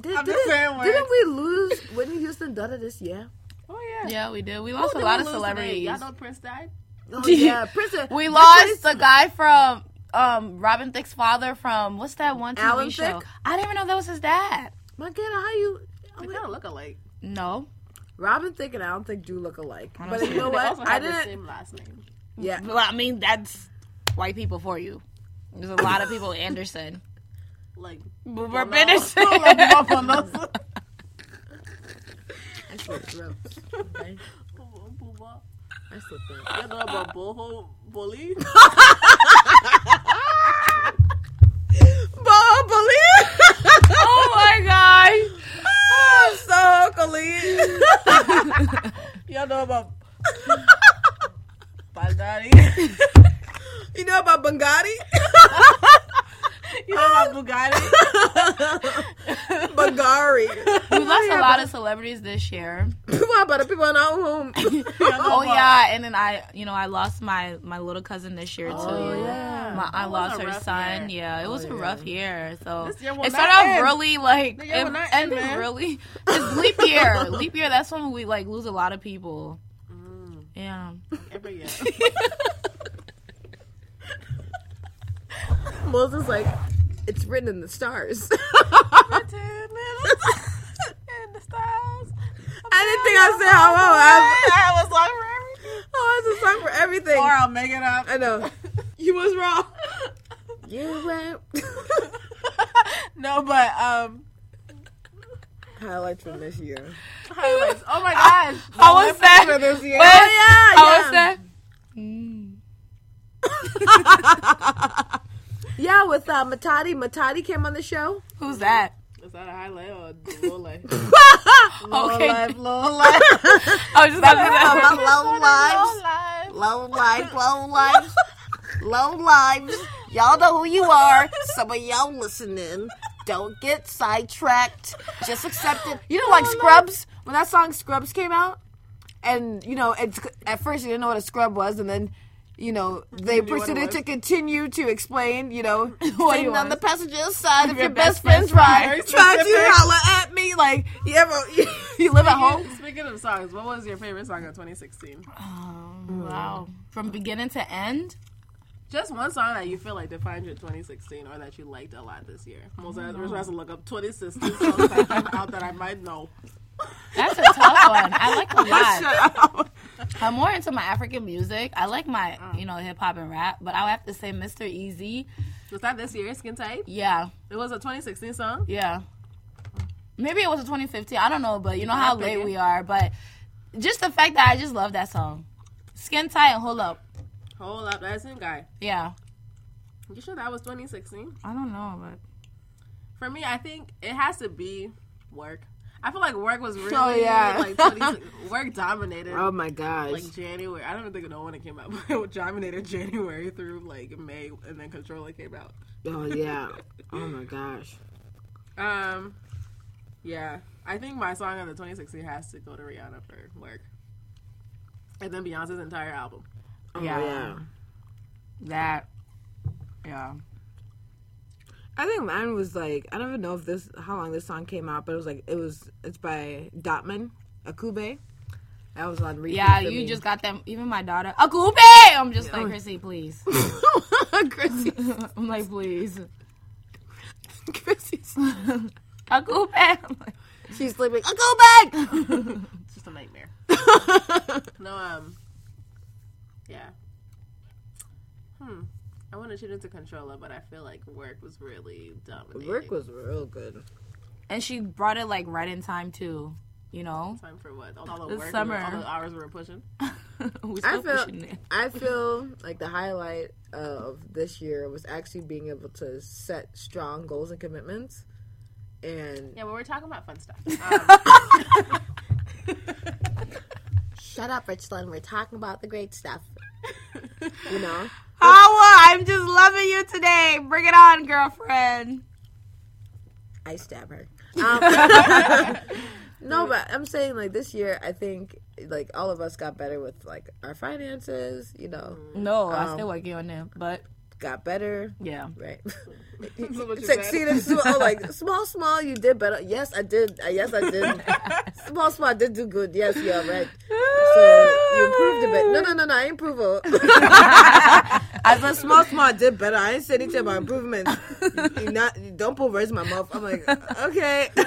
Did, didn't, didn't we lose Whitney Houston's daughter this year? Oh yeah. Yeah, we did. We lost oh, a lot of celebrities. Y'all know Prince died. Oh yeah, Prince. We lost the guy from um, Robin Thicke's father from what's that one T V Alan show? Thicke? I didn't even know that was his dad. My God, how you? Oh, they kind of look alike. No, Robin Thicke and I don't think do look alike. But you know what? I didn't. The same last name. Yeah, well, I mean that's white people for you. There's a lot of people Anderson, like Boober Benderson. throat. Okay? I slipped that. You're talking about boho bully? Boho bully? Oh my god. Oh, so Khalid. Y'all know about Bugatti? You know about Bugatti? You know about Bugatti? Bugatti. We lost a lot of celebrities this year. What about the people in our home? Oh yeah, and then I, you know, I lost my, my little cousin this year too. Oh, yeah. My, I lost her son. Year. Yeah, it was oh, a yeah. rough year. So year it started out really like it ended end, really. It's leap year, leap year. That's when we like lose a lot of people. Mm. Yeah, every year. Moses like. It's written in the stars. Written in the stars. I'm I didn't think I said how well. I have a song for everything. Oh, I have a song for everything. Or I'll make it up. I know. You was wrong. You went. No, but um, highlights from this year. Highlights. Oh my gosh. I was sad. Oh yeah. I was sad. Mm. Yeah, with uh, Matadi. Matadi came on the show. Who's that? Is that a highlight or a low life? Low okay. life, low life. I was just about to say low lives. Low life, low lives. Low lives. Y'all know who you are. Some of y'all listening. Don't get sidetracked. Just accept it. You know, like Scrubs? When that song Scrubs came out, and, you know, it's, at first you didn't know what a scrub was, and then... You know, they proceeded to continue to explain, you know, sitting on the passenger side of your best friend's ride, trying to holler at me like, you ever, you live at home? Speaking of songs, what was your favorite song of twenty sixteen? Oh, wow. From beginning to end? Just one song that you feel like defined your twenty sixteen or that you liked a lot this year. Most of us have to look up twenty sixteen songs that came out that I might know. That's a tough one. I like a lot. I'm more into my African music. I like my, you know, hip hop and rap, but I would have to say Mister Easy. Was that this year, Skin Tight? Yeah. It was a twenty sixteen song? Yeah. Maybe it was a twenty fifteen. I don't know, but you know how late we are. But just the fact that I just love that song. Skin Tight and Hold Up. Hold Up. That's him, guy. Yeah. You sure that was twenty sixteen? I don't know, but... For me, I think it has to be Work. I feel like Work was really, oh, yeah. like, twenty, Work dominated. Oh, my gosh. Like, January. I don't think I know when it came out, but it dominated January through, like, May, and then Controller came out. Oh, yeah. Oh, my gosh. Um, yeah. I think my song of the twenty sixteen has to go to Rihanna for Work. And then Beyonce's entire album. Oh, yeah. yeah. That. Yeah. I think mine was like, I don't even know if this how long this song came out, but it was like it was it's by Dotman Akube. That was on repeat. Yeah, you me. Just got them. Even my daughter Akube. I'm just yeah. like Chrissy, please. Chrissy, I'm like please. Chrissy, Akube. Like, she's sleeping. Akube. It's just a nightmare. No, um, yeah. Hmm. I want to shoot into Controller, but I feel like Work was really dominating. Work was real good. And she brought it, like, right in time, too. You know? Time for what? All, all the work, summer. All the hours we were pushing? we still I feel, pushing it. I feel like the highlight of this year was actually being able to set strong goals and commitments. And yeah, but we're talking about fun stuff. Um. Shut up, Richland. We're talking about the great stuff. You know? Hawa, I'm just loving you today. Bring it on, girlfriend. I stab her. Um, no, but I'm saying, like, this year, I think, like, all of us got better with, like, our finances, you know. No, um, I'm still working on them, but. Got better. Yeah. Right. Succeeded. Oh, like, small, small, you did better. Yes, I did. Yes, I did. Small, small, I did do good. Yes, you are right. So, you improved a bit. No, no, no, no. I improved. I said small, small, I did better. I ain't said anything about improvements. You not, you don't put words in my mouth. I'm like, okay. I'm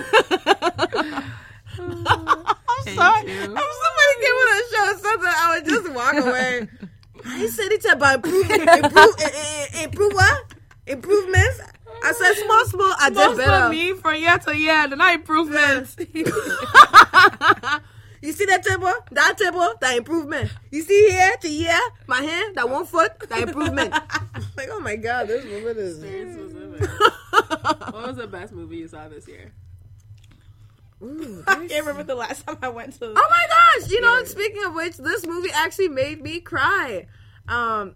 Thank sorry. You. If somebody came on a show or something, I would just walk away. I ain't said anything about improvement. Improve, improve what? Improvements? I said small, small, I small, did better. Small, me from year to year, and I improvements. You see that table? That table? That improvement. You see here to here? My hand? That one foot? That improvement. Like, oh my God, this woman is... What was the best movie you saw this year? Ooh, I can't remember the last time I went to... Oh my gosh! You know, speaking of which, this movie actually made me cry. Um...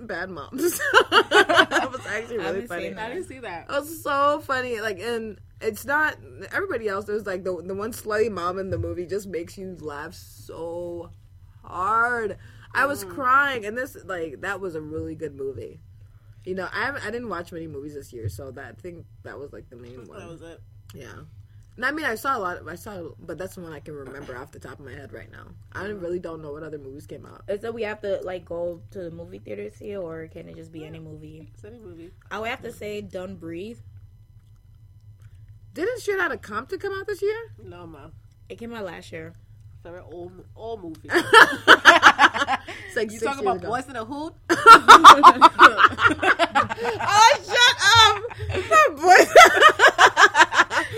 Bad Moms. That was actually really I funny. I didn't see that. It was so funny. Like, and it's not everybody else. There's like the the one slutty mom in the movie just makes you laugh so hard. Mm. I was crying, and this like that was a really good movie. You know, I haven't, I didn't watch many movies this year, so that I think that was like the main that one. That was it. Yeah. And I mean, I saw a lot. Of, I saw, but that's the one I can remember off the top of my head right now. I really don't know what other movies came out. So we have to like go to the movie theater to see, or can it just be yeah. any movie? It's any movie. I would have to say "Don't Breathe." Didn't Straight Outta Compton come out this year? No, ma. It came out last year. Favorite old old movie. It's like you talking about ago. Boys in the Hood? Oh, shut up! Boys.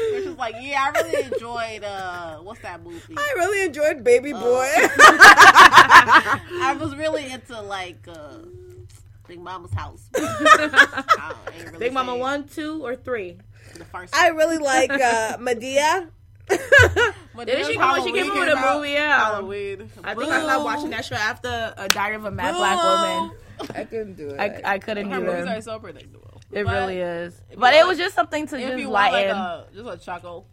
It's just like, yeah, I really enjoyed. Uh, what's that movie? I really enjoyed Baby uh, Boy. I was really into like uh, Big Mama's House. I ain't really Big Mama one, two, or three. The first. I really like uh, Madea. Didn't she come? She came out with a movie. Yeah, Halloween. I think Boo. I stopped watching that show after A Diary of a Mad Boo. Black Woman. I couldn't do it. I, I couldn't Her do it. Movies are so predictable. It but really is. But it like, was just something to just lighten. Like just a choco.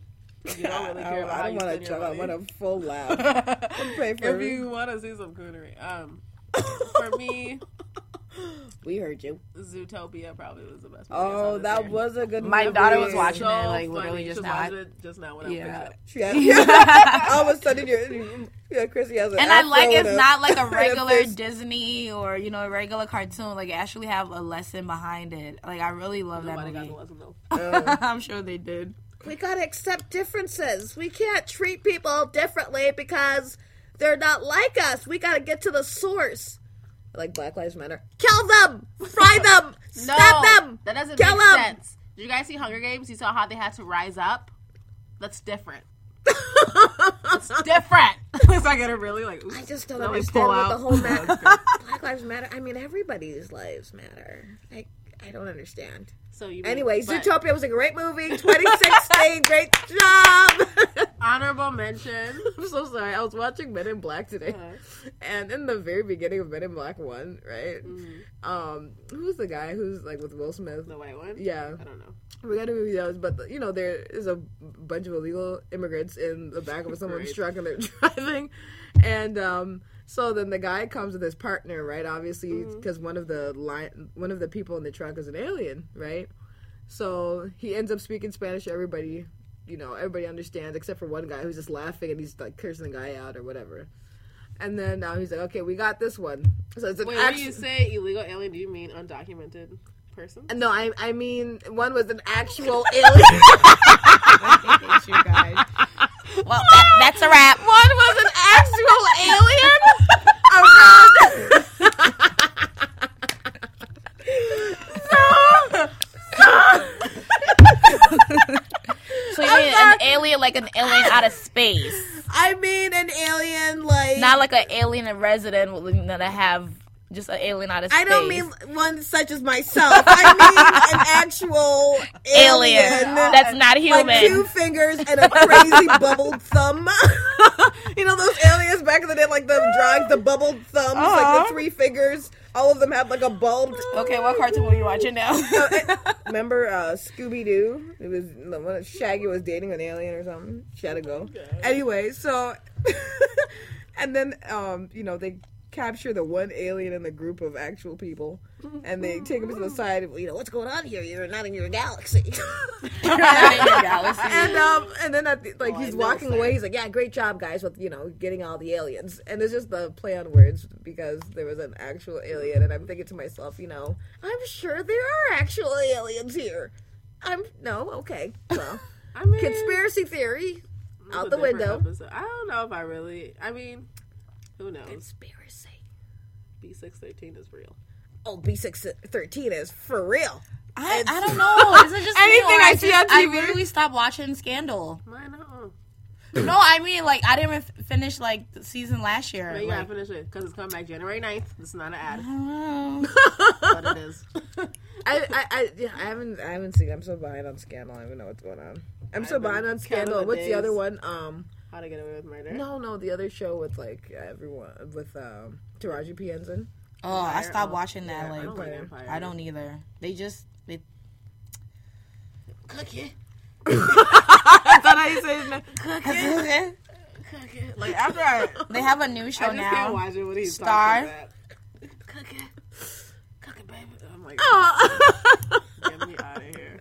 If you don't really care about I don't want a choco. I want a full laugh. Pay for if me. You want to see some coonery, um, for me. We heard you. Zootopia probably was the best movie. Oh, that year. Was a good movie. My daughter was watching so it, like, funny. Literally just now. It just now when yeah. I was yeah. All of a sudden, you're, yeah, Chrissy has an And I like it's a, not like a regular a Disney or, you know, a regular cartoon. Like, it actually have a lesson behind it. Like, I really love Nobody that movie. Nobody got the lesson, though. I'm sure they did. We gotta accept differences. We can't treat people differently because they're not like us. We gotta get to the source. Like Black Lives Matter. Kill them! Fry them! Stab no, them! That doesn't Kill make them. Sense. Did you guys see Hunger Games? You saw how they had to rise up? That's different. It's different. It's like gonna really like oops. I just don't understand what the whole matter. Black Lives Matter. I mean everybody's lives matter. Like I don't understand. So you mean, anyway, but... Zootopia was a great movie. twenty sixteen, great job. Honorable mention. I'm so sorry. I was watching Men in Black today, uh-huh. and in the very beginning of Men in Black One, right? Mm-hmm. Um, who's the guy who's like with Will Smith? The white one. Yeah, I don't know. I forgot who he was, but the, you know there is a bunch of illegal immigrants in the back of someone's right. truck and they're driving, and um. So then the guy comes with his partner, right? Obviously, because mm-hmm. one of the line, one of the people in the truck is an alien, right? So he ends up speaking Spanish to everybody, you know, everybody understands except for one guy who's just laughing and he's like cursing the guy out or whatever. And then now um, he's like, "Okay, we got this one." So it's an Wait, action- when you say illegal alien, do you mean undocumented person? No, I I mean one was an actual alien. I hate you guys. Well, that, that's a wrap. One was an actual alien around. So, so you mean an alien like an alien out of space? I mean an alien like... Not like an alien in resident that I have... Just an alien out of space. I don't mean one such as myself. I mean an actual alien. alien. That's not human. Like two fingers and a crazy bubbled thumb. You know those aliens back in the day, like the drawings, the bubbled thumbs, uh-huh. like the three fingers. All of them have like a bulb. Okay, what cartoon are you watching now? So, it, remember uh, Scooby-Doo? It was the one that Shaggy was dating an alien or something. She had to go. Okay. Anyway, so and then um, you know they. Capture the one alien in the group of actual people, and they take him to the side. And, you know what's going on here? You're not in your galaxy. You're not in your galaxy. And um, and then at the, like oh, he's walking away. He's like, yeah, great job, guys, with you know getting all the aliens. And it's just the play on words because there was an actual alien, and I'm thinking to myself, you know, I'm sure there are actual aliens here. I'm no okay. Well, I mean, conspiracy theory out the window. Episode. I don't know if I really. I mean. Who knows? Conspiracy. B six thirteen is real. Oh, B six thirteen is for real. I, I don't know. Is it just anything me, I, I see just, on T V? I literally stopped watching Scandal. I know. No, I mean, like, I didn't finish, like, the season last year. No, you like, gotta finish it, because it's coming back January ninth. It's not an ad. I don't know. But it is. I, I, I, yeah, I haven't I haven't seen it. I'm so behind on Scandal. I don't even know what's going on. I'm I so behind on Scandal. The what's days. The other one? Um, How to Get Away with Murder? No, no, the other show with, like, everyone, with um, Taraji P. Henson. Oh, Empire. I stopped watching that. Yeah, like, I don't, like Empire. I don't either. They just, they... Cookie. That's not how you say his name. Cookie. Cookie. Like, after I... They have a new show I just now. Can't watch it when he's Star. Cookie. Cookie, baby. I'm like, oh. Get me out of here.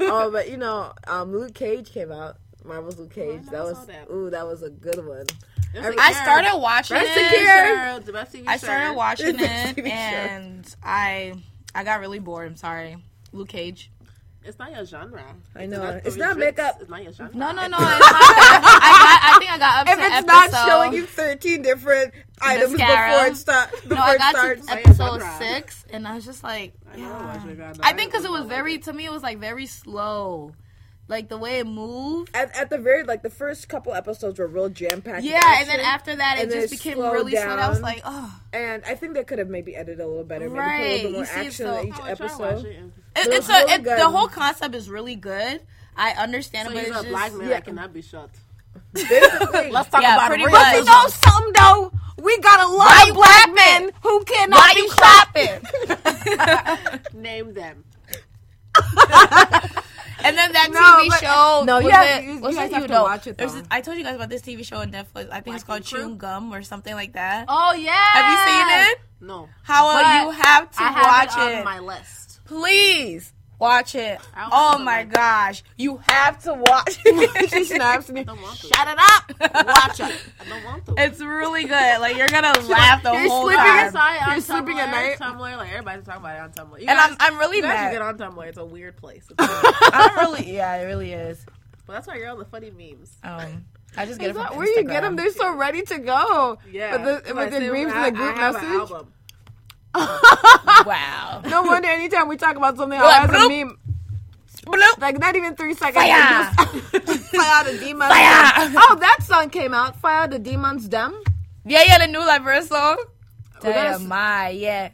Oh, but, you know, um, Luke Cage came out. Marvel's Luke Cage. Oh, that was... That. Ooh, that was a good one. I, I started watching Rest it. The best I started watching it, and I I got really bored. I'm sorry. Luke Cage. It's not your genre. I know. It's, it's not tricks. Makeup. It's not your genre. No, no, no. It's not. I, got, I think I got up if to episode. If it's episode, not showing you thirteen different items mascara. Before it starts. No, I got starts. To episode six, and I was just like, I, yeah. know, I, I think because it was very, to me, it was like very slow. Like, the way it moved. At, at the very, like, the first couple episodes were real jam-packed. Yeah, action, and then after that, it just became really down. Slow. I was like, oh. And I think they could have maybe edited a little better. Maybe right. put a little bit more action so, in each oh, episode. It. It, it's really a, it, the whole concept is really good. I understand. So but it's a black man that cannot be shot. Let's talk yeah, about it. But you know something, though? We got a lot right of black men, men who cannot Why be shot. Name them. And then that no, T V but, show, no, you, have, it, you, you guys have to watch it. Though. This, I told you guys about this T V show on Netflix. I think Black it's called Chewing Gum or something like that. Oh yeah, have you seen it? No. How but you have to I have watch it, it on my list? Please watch it. Oh my like gosh, that. You have to watch it. She snaps me. Shut it up. Watch it. I don't want to. It's really good. Like you're gonna laugh the you're whole time. Aside on you're Tumblr, sleeping at night. Tumblr, like everybody's talking about it on Tumblr. You and guys, I'm, I'm really you guys mad. You get on Tumblr. It's a weird place. It's weird. I'm really, yeah, it really is. But that's why you're all the funny memes. Um, I just get is it from that, where Instagram. You get them? They're so ready to go. Yeah, but the, so with the memes in the group I message. Wow. No wonder anytime we talk about something, I'll like, have a meme. Bloop. Like, not even three seconds. Fire! Fire the Demons. Fire! Oh, that song came out. Fire the Demons, Dem. Yeah, yeah, the new Libera song. Damn, my, yeah.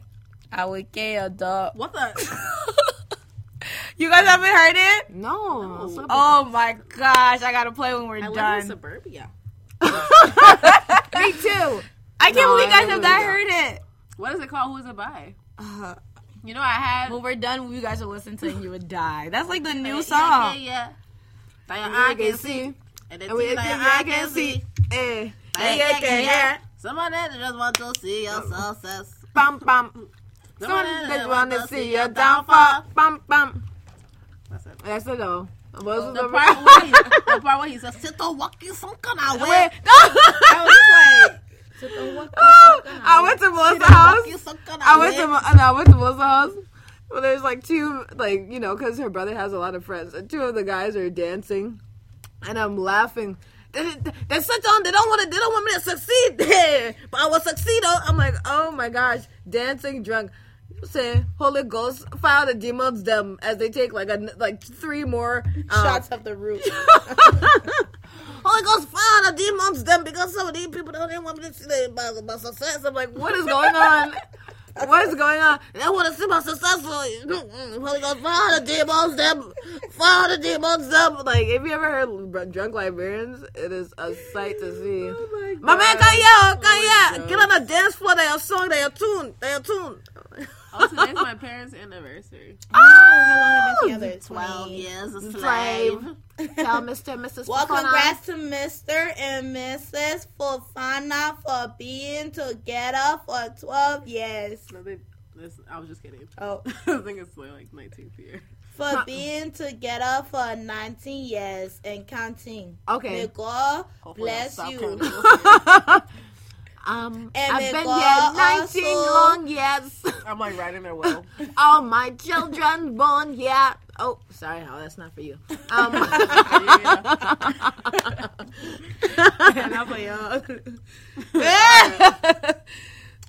I would get a dog. What the? You guys haven't heard it? No. no oh, my gosh. I got to play when we're I done. I live in suburbia. Me too. I can't no, believe you guys have not heard it. What is it called? Who is it by? Uh, you know, I had... When we're done, you guys will listen to it and you would die. That's like the new song. Yeah, yeah, yeah. I can see. And the thing I can see. Eh. I can hear. Someone that just wants to see your success. Bum, bum. Someone that just wants to see your downfall. Bum, bum. That's it. That's it, though. Well, the, part where he, the part where he says, sit on walking some kind of way. I was like... Oh, I went to Melissa's house. I went to and I went to Melissa's house. Well, there's like two, like you know, because her brother has a lot of friends, and two of the guys are dancing, and I'm laughing. They, they, they're such on. They don't want to. They don't want me to succeed, but I will succeed. I'm like, oh my gosh, dancing drunk. Say Holy Ghost fire the demons them as they take like a like three more um, shots up the roof. Holy Ghost fire the demons them because some of these people don't even want me to see my success. I'm like, what is going on? What is going on? They want to see my success. Holy Ghost fire the demons them, fire the demons them. Like, if you ever heard Drunk Liberians, it is a sight to see. Oh my, my man, Kaya, Kaya, oh get on a dance floor. They are song. They are tune. They are tune. Oh, today's my parents' anniversary. Oh, how long have they been together? Twelve years a slave. Tell Mister and Missus Well, Fofana. Congrats to Mister and Missus Fofana for being together for twelve years. No, they, this, I was just kidding. Oh, I think it's like nineteenth year. For huh. being together for nineteen years and counting. Okay. May God Hopefully bless you. Um, and I've been here nineteen also, long years. I'm like writing their will. All my children born, yeah. Oh, sorry, how that's not for you. Um, yeah, not for y'all.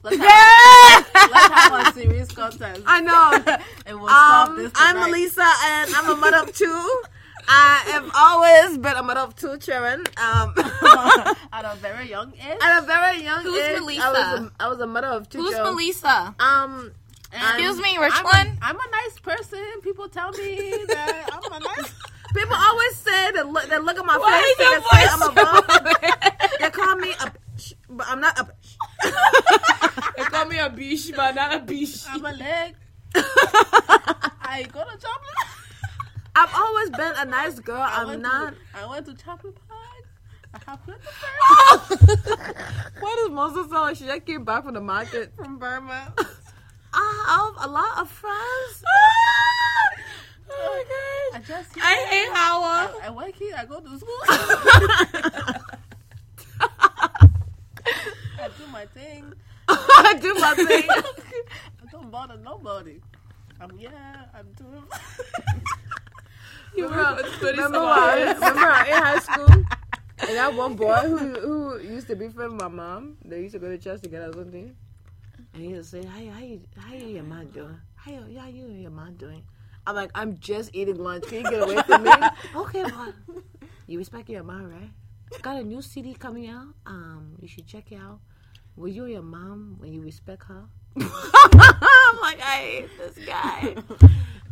Let's have, let's have a serious contest. I know. And we'll stop um, this tonight. I'm Melissa, and I'm a mother of two. I have always been a mother of two two children. Um, at a very young age. At a very young Who's age. Who's Melissa? I was, a, I was a mother of two Who's children. Who's Melissa? Um, Excuse me, Richland. I'm, I'm a nice person. People tell me that I'm a nice. People always say that. Look, they look at my Why face. And say I'm a bum. They call me a. But I'm not a. They call me a bish, but not a bish. I'm a leg. I go to Tumblr. I've always been a nice girl. I I'm not. To, I went to chocolate pie. I have plenty of Burma. What does Moses sound like? She just came back from the market. From Burma. I have a lot of friends. Oh my gosh. I, just, I know, hate Hawa. I, I work here. I go to school. I do my thing. I do my thing. I don't bother nobody. I'm, yeah, I'm doing. You remember, remember, I, remember I in high school, and that one boy who who used to be friends with my mom, they used to go to church together or something, and he would say, "How how you how you your mom doing? How you how you and your mom doing?" I'm like, "I'm just eating lunch. Can you get away from me?" Okay, well, you respect your mom, right? Got a new C D coming out. Um, you should check it out. Were you and your mom when you respect her? I'm like, I hate this guy.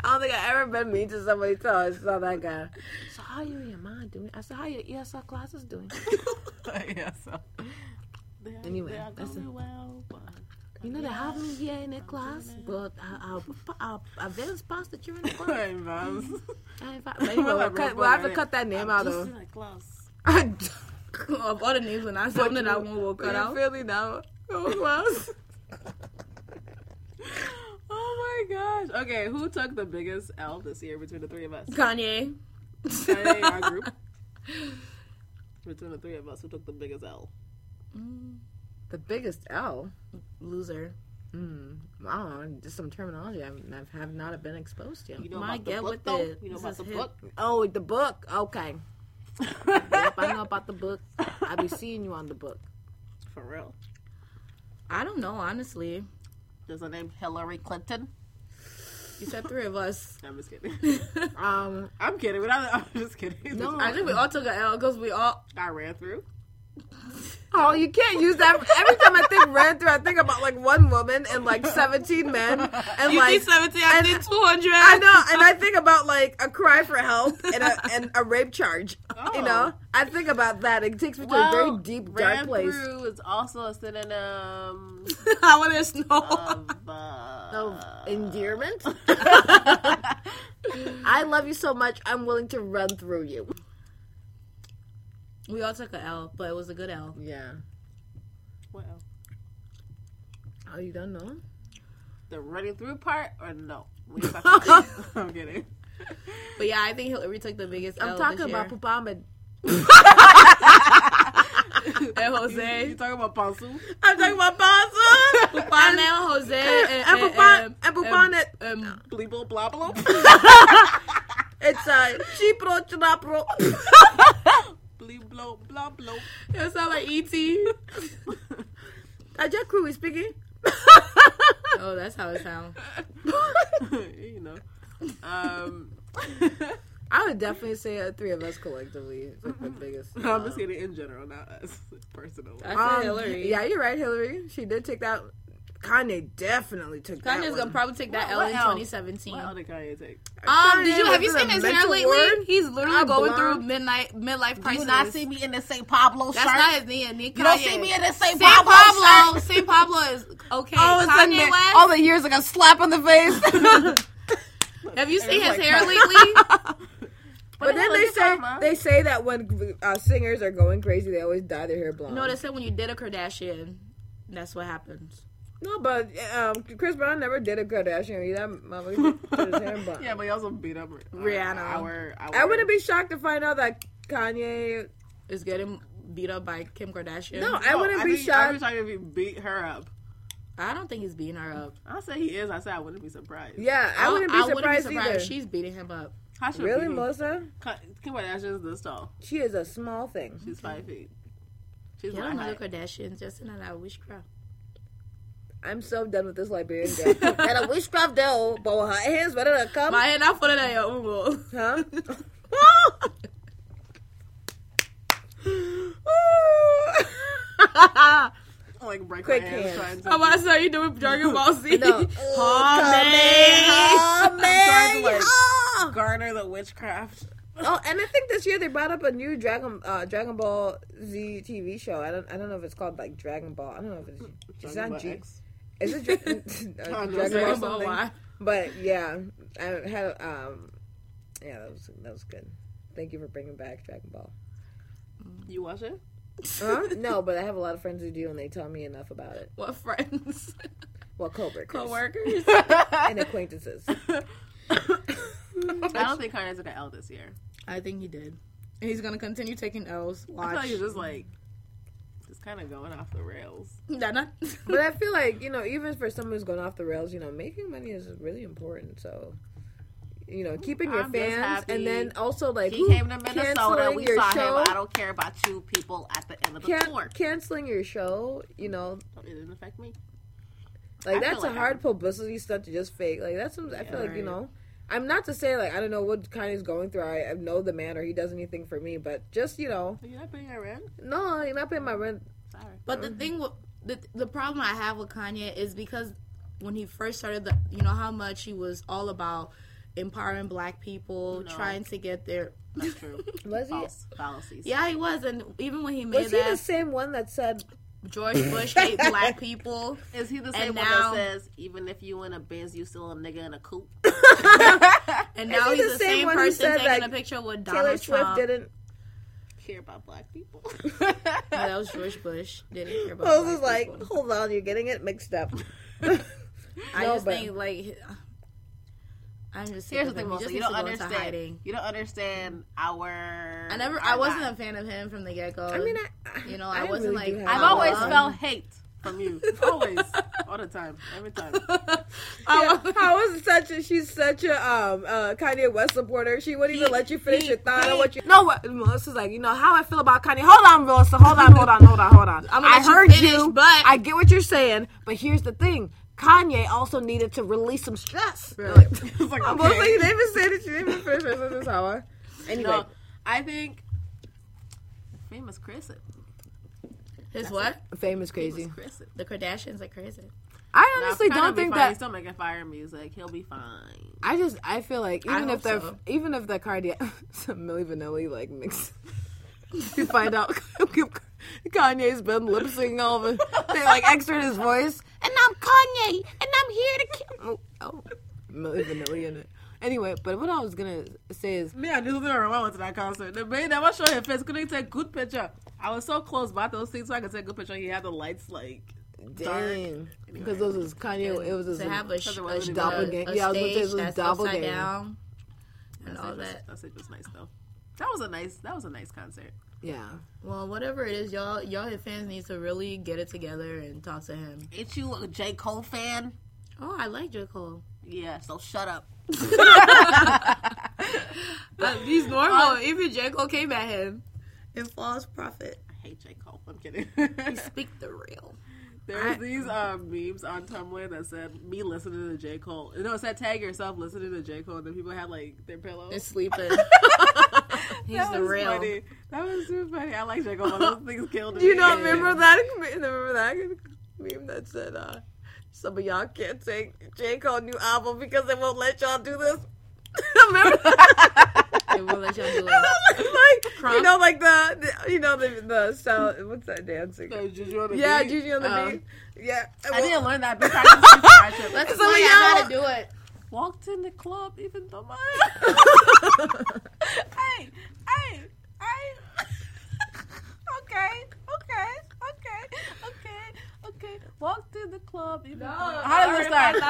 I don't think I've ever been mean to somebody till I saw that guy. So how are you and your mom doing? I said, how are your E S L classes doing? E S L. They are, anyway, they are that's going it. Well. But you know, yeah. They have me here in their class, but I'll I'll advance past the children. I advance. I advance. We'll have to cut that name I'm out just of. In that class. I just of all the names when I saw them, that one will cut out. Really now, class. Oh my gosh. Okay, who took the biggest L this year between the three of us? Kanye. Kanye, our group. Between the three of us, who took the biggest L? Mm. The biggest L? Loser. Mm. I don't know, just some terminology I have not been exposed to. You know my about the book, though? You know about the hip. book? Oh, the book. Okay. Yep, I know about the book. I'll be seeing you on the book. For real. I don't know, honestly. Does her name Hillary Clinton? You said three of us. I'm just kidding. um, I'm kidding. But I'm, I'm just kidding. No, I think we all took an L because we all... I ran through. Oh, you can't use that. Every time I think ran through, I think about like one woman and like seventeen men. And you like, think seventeen, I think two hundred. I know. And I think about like a cry for help and a, and a rape charge. Oh. You know? I think about that. It takes me well, to a very deep, dark place. Ran through is also a synonym. I want to know. Of, uh, of endearment. I love you so much. I'm willing to run through you. We all took an L, but it was a good L. Yeah. What L? Oh, you don't know? The running through part or no? We talking I'm kidding. But yeah, I think Hillary took the biggest I'm L talking this about Pupamed. And Jose. You, you talking about Pansu? I'm talking about Pansu. Pupamed, Jose, and Pupamed. And Pupamed. And, and, and Blibo Blablo. It's a Chipro Chinapro. Blow, blow, blow. It sounds like E T I just crew is speaking. Oh, that's how it sounds. You know. Um, I would definitely say uh, three of us collectively the biggest. No, I'm just kidding. In general, not us personally. I said um, Hillary. Yeah, you're right, Hillary. She did take that. Kanye definitely took Kanye's that Kanye's gonna probably take that what, L what in L? twenty seventeen. What L did Kanye take? Um, Kanye, did you, have you seen his hair lately? Word? He's literally I'm going blonde. Through midnight, midlife crisis. Do you not see me in the Saint Pablo shirt? That's not his name. Kanye. You don't see me in the Saint Pablo, Pablo shirt? Saint Pablo is okay. Oh, Kanye West? All the years like a slap on the face. Have you seen his like hair lately? But, but then they say time, huh? They say that when uh, singers are going crazy, they always dye their hair blonde. No, they said when you did a Kardashian, that's what happens. No, but um, Chris Brown never did a Kardashian. That mama did his hair blonde. Yeah, but he also beat up uh, Rihanna. Our, our... I wouldn't be shocked to find out that Kanye is getting beat up by Kim Kardashian. No, I wouldn't no, be I think, shocked. I was trying to beat her up. I don't think he's beating her up. I say he is. I say I wouldn't be surprised. Yeah, I, I wouldn't be surprised I wouldn't be surprised if she's beating him up. Really, Melissa? Kim Kardashian is this tall. She is a small thing. She's okay. five feet. She's yeah, my height. The Kardashians just in a witchcraft. I'm so done with this Liberian girl. And a witchcraft doll, but her hands better than a cup. My hand not full of that, yo. Huh? like break Quick my hands. hands. Oh, I saw you doing Dragon Ball Z. No. I'm trying to like oh. garner the witchcraft. Oh, and I think this year they brought up a new Dragon uh, Dragon Ball Z T V show. I don't I don't know if it's called like Dragon Ball. I don't know if it's is that G. Is it Dra- uh, Dragon Ball something? Why. But yeah, I had um, yeah that was that was good. Thank you for bringing back Dragon Ball. You watch it? Huh? No, but I have a lot of friends who do, and they tell me enough about it. What friends? Well, coworkers, coworkers, and acquaintances. I don't think Connor took an L this year. I think he did. And he's going to continue taking L's. Watch. I thought he was just like, just kind of going off the rails. Nah, nah. But I feel like, you know, even for someone who's going off the rails, you know, making money is really important. So, you know, keeping your I'm fans. And then also, like, he came to Minnesota. We saw show. him. I don't care about you people at the end of the Can- tour. Canceling your show, you know. It didn't affect me. Like, I that's a like hard I'm... publicity stuff to just fake. Like, that's what I yeah, feel like, right. you know. I'm not to say, like, I don't know what kind is going through. I, I know the man or he does anything for me, but just, you know. You're not paying your rent? No, you're not paying my rent. Sorry. But no. the thing, with, the the problem I have with Kanye is because when he first started, the, you know how much he was all about empowering black people, no. trying to get their... That's true. Was False he? Fallacies. Yeah, he was. And even when he made was that... Was he the same one that said... George Bush hate black people. Is he the same and one now, that says, even if you in a Benz, you still a nigga in a coupe? And now he he's the same, same person taking like, a picture with Donald Taylor Trump. Swift didn't care about black people. No, that was George Bush. Didn't care about I was black people. like, hold on, you're getting it mixed up. I no, just but, think, like, I'm just saying, here's the thing, Melissa, you don't understand. You don't understand our. I never. I wasn't a fan of him from the get go. I mean, I, I you know, I, I wasn't really like. I've always um, felt hate from you, always, all the time, every time. I was, I was such a. She's such a um uh, Kanye West supporter. She wouldn't even he, let you finish he, your thought on what you. No, what Melissa's like. You know how I feel about Kanye. Hold on, Melissa. Hold on. Hold on. Hold on. Hold on. I'm I heard you, finish, you, but I get what you're saying. But here's the thing. Kanye also needed to release some stress. Really? Like, I'm okay. like, you didn't even say that you didn't even finish this hour. Anyway. No, I think famous Chris. His That's what? It. Famous crazy. Famous Chris. The Kardashians are crazy. I honestly no, don't think fine. that he's still making fire music. He'll be fine. I just I feel like even I if that so. even if that Kardashian some Milli Vanilli like mix you find out Kanye's been lip syncing all of it. They like extra his voice. And I'm Kanye, and I'm here to kill. Oh, oh. Milli Vanilli in it. Anyway, but what I was gonna say is, me, I knew that I went to that concert. The man that was showing his face couldn't take good picture. I was so close by those seats, so I could take good picture. He had the lights like. Dang, because anyway. those was Kanye. And it was his to have a, sh- a, a doppelganger. Yeah, I was gonna say it was doppelganger. And that's all that. That's it. Was nice though. That was a nice. That was a nice concert. Yeah. Well, whatever it is, y'all, y'all his fans need to really get it together and talk to him. Ain't you a J. Cole fan? Oh, I like J. Cole. Yeah, so shut up. But he's normal. Even J. Cole came at him. And false prophet. I hate J. Cole. I'm kidding. He speak the real. There's I, these uh, memes on Tumblr that said, me listening to J. Cole. No, it said, tag yourself listening to J. Cole. And then people had, like, their pillows. They're sleeping. He's that the real. Funny. That was so funny. I like J. Cole. Those things killed me. Do you not remember that? Remember that meme that said, uh, some of y'all can't take J. Cole's new album because they won't let y'all do this? Remember that? They won't let y'all do it. Like, you know, like the, the you know, the, the sound, what's that dancing? So, Gigi on the yeah, beat. Gigi on the um, beat. Yeah. I well, didn't learn that. But I Let's so learn how to do it. Walked in the club, even though my... Hey, hey, hey. Okay, okay, okay, okay, okay. Walked in the club, even though... No, how does it start? Well,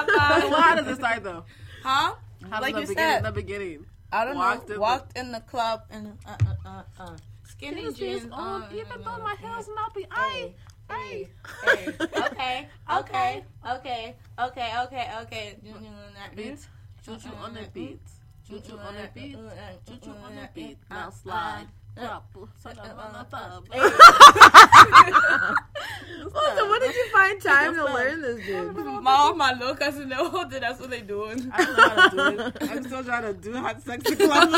how does it start, though? Huh? How like does you begin, said. the beginning. I don't walked know. In walked the... in the club and... Uh, uh, uh, uh. Skinny jeans on, uh, even though my hair's not be... Hey. Hey. Hey. Okay, okay, okay, okay, okay, okay. Juju on that beat. Juju on that beat. Juju on that beat. Juju on that beat. Now slide. So what did you find time to learn this, dude? All my little cousins know that that's what they're doing. I don't know how to do it. I'm still trying to do hot sexy club.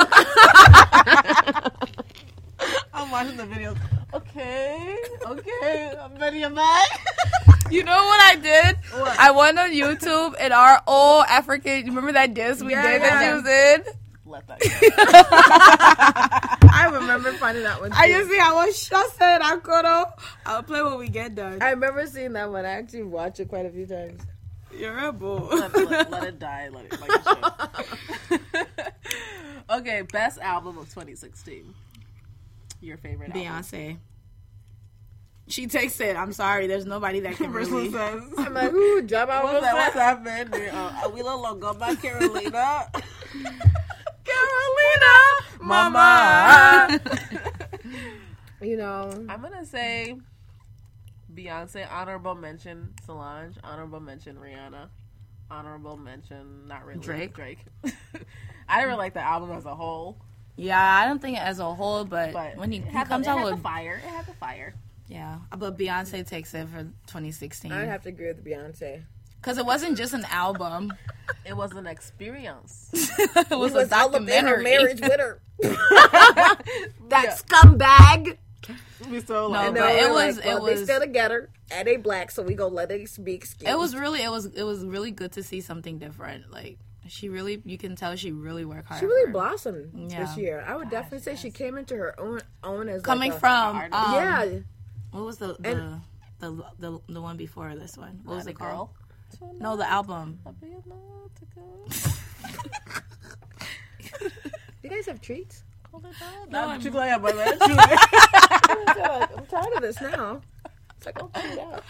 I'm watching the video. Okay, okay, I'm ready, am I? You know what I did? What? I went on YouTube and our old African, you remember that disc we yeah, did yeah. that she was in? Let that go. I remember finding that one too. I just see I was shot at Akoro. I'll play when we get done. I remember seeing that one. I actually watched it quite a few times. You're a bull. Let, let, let it die. Let it, like it Okay, best album of twenty sixteen. Your favorite Beyonce. Album? Beyonce. She takes it. I'm sorry. There's nobody that can really. Says, I'm like, ooh, job out. What's, that, what's happening? Uh, Willow Longomba, Carolina. Carolina, mama. You know. I'm going to say Beyonce, honorable mention Solange, honorable mention Rihanna, honorable mention, not really, Drake. Drake. I didn't really like the album as a whole. Yeah, I don't think as a whole, but, but when he, he had comes the, it out had with... the fire. It had the fire. Yeah, but Beyonce takes it for twenty sixteen. I'd have to agree with Beyonce. Because it wasn't just an album. It was an experience. It was we a was documentary. Marriage with her. That yeah. scumbag. We so no, but it was like, well, it was they still together and they black, so we gonna let it be excused. It was really it was it was really good to see something different. Like she really, you can tell she really worked hard. She really blossomed yeah. this year. I would Gosh, definitely say yes. she came into her own own as coming like a, from um, yeah. What was the the, and, the the the one before this one? What was it called? No, the album. You guys have treats? Oh my God. No, I'm too glad about that. I'm tired of this now. It's like, oh, cheat out.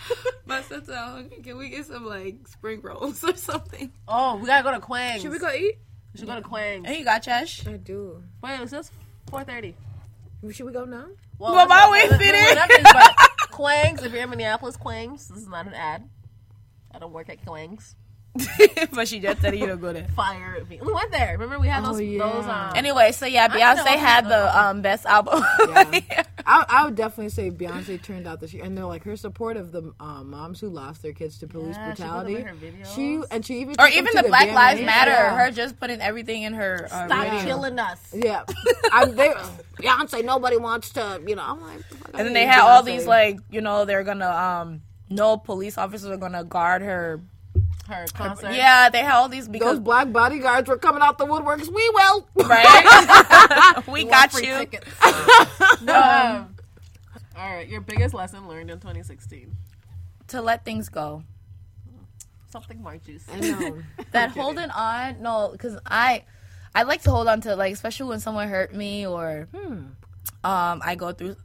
My sister's like, can we get some, like, spring rolls or something? Oh, we gotta go to Quang's. Should we go eat? We should yeah. go to Quang's. Hey, you got Josh? I do. Wait, it's just four thirty. Should we go now? Well, well my way fitted. Quang's, if you're in Minneapolis, Quang's. This is not an ad. I don't work at Quang's. But she just said you don't go there. Fire me. We went there. Remember we had those. Oh, yeah. those um, anyway, so yeah, Beyonce had the um, best album. Yeah. Yeah. I, I would definitely say Beyonce turned out this year, and they're like her support of the um, moms who lost their kids to police yeah, brutality. She, her she and she even or even the Black the Lives Matter. Yeah. Her just putting everything in her. Uh, Stop video. Killing us. Yeah, I, they, Beyonce. Nobody wants to. You know, I'm like. And then they had Beyonce. All these like, you know, they're gonna um, no police officers are gonna guard her. Her concert. Yeah, they had all these because those black bodyguards were coming out the woodworks. We will, right? we, we got you. Tickets, so. um, all right, your biggest lesson learned in twenty sixteen: to let things go. Something more juicy. I know that holding on. No, because I, I like to hold on to like, especially when someone hurt me or, hmm. um, I go through,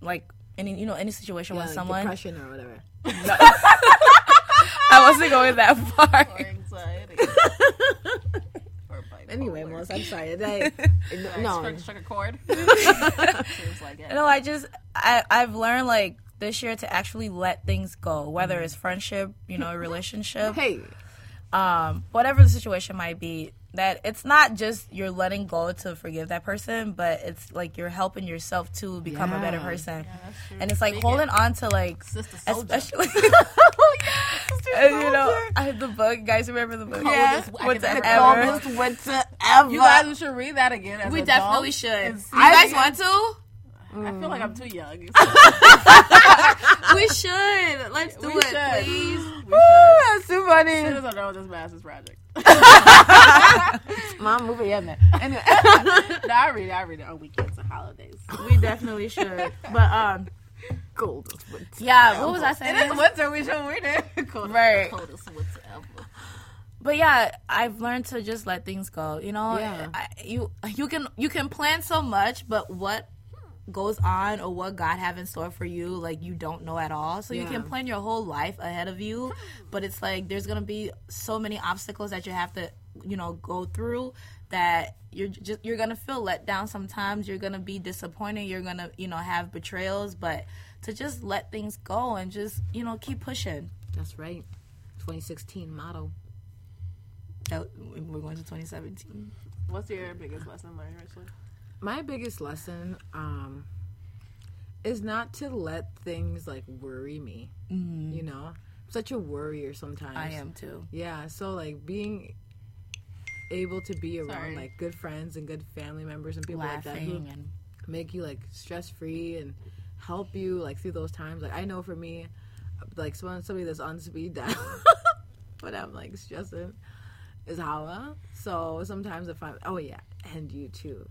like any you know any situation yeah, with like someone depression or whatever. No. I wasn't going that far. Or anxiety. Or anyway, Melissa, I'm sorry. I, I, no. Struck a chord. Seems like it. No, I just, I, I've learned, like, this year to actually let things go, whether mm. it's friendship, you know, relationship. Hey. Um, whatever the situation might be, that it's not just you're letting go to forgive that person, but it's like you're helping yourself to become yeah. a better person. Yeah, and it's like Make holding it. On to like, Sister especially, oh, yeah, you know, I had the book. You guys remember the book? Yeah. Coldest ever. Winter ever. You guys should read that again. As we adults. Definitely should. You guys want to? I feel like I'm too young. So. We should. Let's do we it, should. Please. We Woo, that's too funny. As soon as I know this master's project. Mom, move it, yeah, man. Anyway. No, I read it. I read it on weekends and holidays. We definitely should. But, um, coldest winter. Yeah, what was I saying? It is winter. We should read it. Coldest, right. Coldest winter ever. But yeah, I've learned to just let things go. You know, yeah. I, you you can you can plan so much, but what goes on or what God have in store for you, like, you don't know at all. So yeah. you can plan your whole life ahead of you, but it's like there's gonna be so many obstacles that you have to, you know, go through that you're just you're gonna feel let down sometimes. You're gonna be disappointed. You're gonna, you know, have betrayals. But to just let things go and just, you know, keep pushing. That's right. twenty sixteen motto. That, we're going to twenty seventeen. What's your biggest lesson learned, Richland? My biggest lesson um, is not to let things, like, worry me, mm-hmm. you know? I'm such a worrier sometimes. I am, too. Yeah, so, like, being able to be around, Sorry. like, good friends and good family members and people Laughing like that who and... make you, like, stress-free and help you, like, through those times. Like, I know for me, like someone, somebody that's on speed dial, but I'm like stressing, is Hawa. So sometimes if I'm, oh yeah, and you too.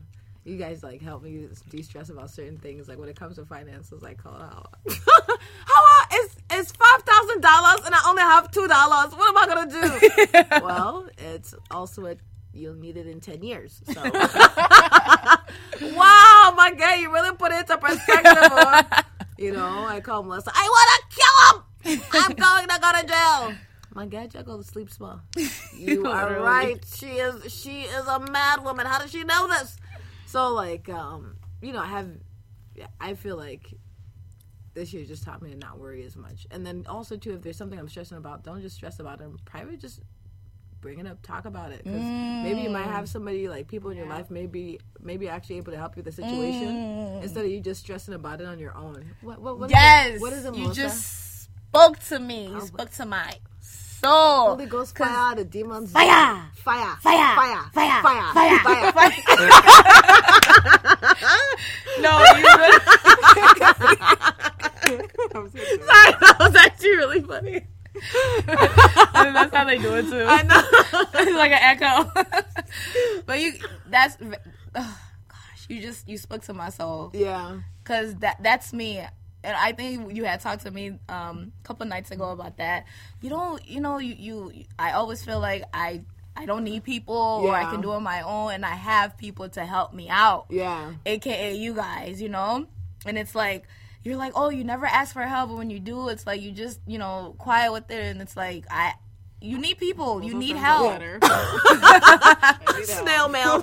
You guys like help me de-stress about certain things. Like when it comes to finances, I call Hawa. Hawa, it's it's five thousand dollars and I only have two dollars. What am I gonna do? Yeah. Well, it's also a, you'll need it in ten years. So wow, my guy, you really put it into perspective. Or, you know, I call Melissa. I wanna kill him. I'm going to go to jail. My God, y'all go to sleep small. You are right. She is she is a mad woman. How does she know this? So, like, um, you know, I have, I feel like this year just taught me to not worry as much. And then also, too, if there's something I'm stressing about, don't just stress about it in private. Just bring it up. Talk about it. Because mm. maybe you might have somebody, like, people in your life maybe maybe actually able to help you with the situation mm. instead of you just stressing about it on your own. What, what, what yes. Is it, what is it, Melissa? You just spoke to me. You oh, spoke to my soul. Holy Ghost fire, the demons. Fire! Fire! Fire! Fire! Fire! Fire! Fire! Fire! Fire! Fire! No, you really... Sorry, that was actually really funny. And that's how they do it too. I know. It's like an echo. But you, that's, oh, gosh, you just, you spoke to my soul. Yeah. Because that that's me. And I think you had talked to me um, a couple nights ago about that. You don't, you know, you, you I always feel like I, I don't need people, yeah. or I can do it on my own, and I have people to help me out. Yeah. A K A you guys, you know? And it's like, you're like, oh, you never ask for help, but when you do, it's like you just, you know, quiet with it, and it's like, I, you need people. Well, you need help. Snail mail.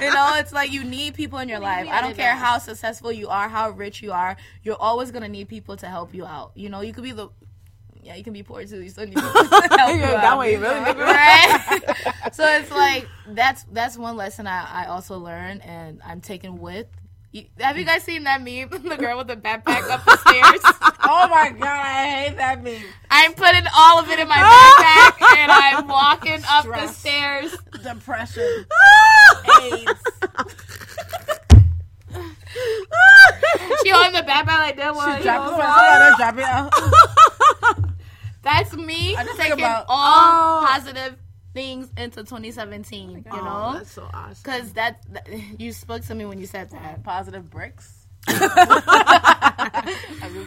You know, it's like you need people in your life. I don't care how successful you are, how rich you are, you're always going to need people to help you out. You know, you could be the... Yeah, you can be poor too. You still need to help you out. That way you really need right? So it's like that's that's one lesson I, I also learned, and I'm taking with. You, have you guys seen that meme? The girl with the backpack up the stairs. Oh my God, I hate that meme. I'm putting all of it in my backpack, and I'm walking Stress. Up the stairs. Depression. AIDS. She on the backpack like that one. She dropped it. She dropped it out. That's me taking about, all oh. positive things into twenty seventeen, oh you know? That's so awesome. Because that, that, you spoke to me when you said that. Positive bricks? I'm just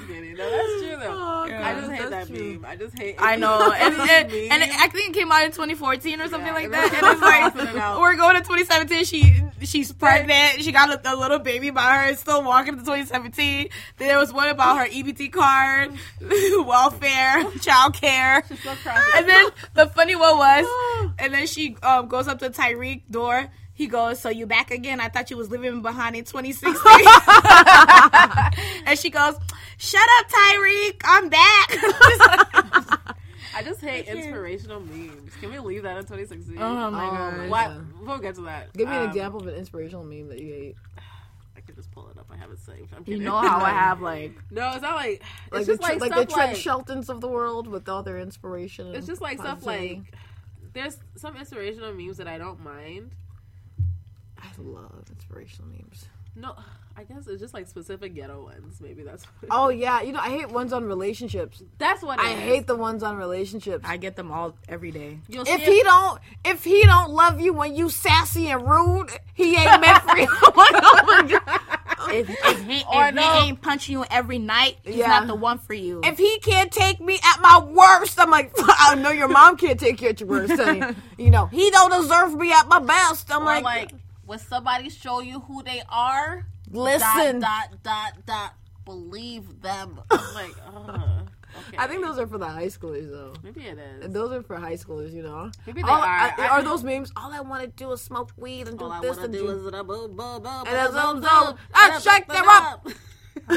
kidding. No, that's true, though. Oh, God, I just hate that true. Meme. I just hate it. I know. And, and, and it, I think it came out in twenty fourteen or something yeah, like that. And it's like, we're going to twenty seventeen. She She's pregnant. She got a, a little baby by her. Still walking to twenty seventeen. Then there was one about her E B T card, welfare, child care. She's so crying. And then the funny one was, and then she um, goes up to Tyreek's door. He goes, so you back again? I thought you was living behind in twenty sixteen. And she goes, shut up, Tyreek. I'm back. I just hate inspirational memes. Can we leave that in twenty sixteen? Oh, my um, God. What? We'll get to that. Give me an um, example of an inspirational meme that you hate. I could just pull it up. I have it saved. I'm kidding. You know how I have, like... No, it's not like... It's like just the, like, like stuff the Trent like, Sheltons of the world with all their inspiration. It's just like positive. Stuff like... There's some inspirational memes that I don't mind. I love inspirational memes. No, I guess it's just like specific ghetto ones. Maybe that's what it is. Oh, yeah. You know, I hate ones on relationships. That's what it I is. hate the ones on relationships. I get them all every day. You'll if he it. don't if he don't love you when you sassy and rude, he ain't meant for you. Oh, my God. If, if, he, if no. he ain't punching you every night, he's yeah. not the one for you. If he can't take me at my worst, I'm like, I know your mom can't take you at your worst. Honey. You know, he don't deserve me at my best. I'm or like... like When somebody show you who they are, listen, dot, dot, dot, dot, believe them. I'm like, uh, okay. I think those are for the high schoolers, though. Maybe it is. And those are for high schoolers, you know? Maybe they all, are. I, I, are those memes? All I want to do is smoke weed and do all this I and do. do is a boob, boob, boob, and a zoom, zoom. I shake them up. All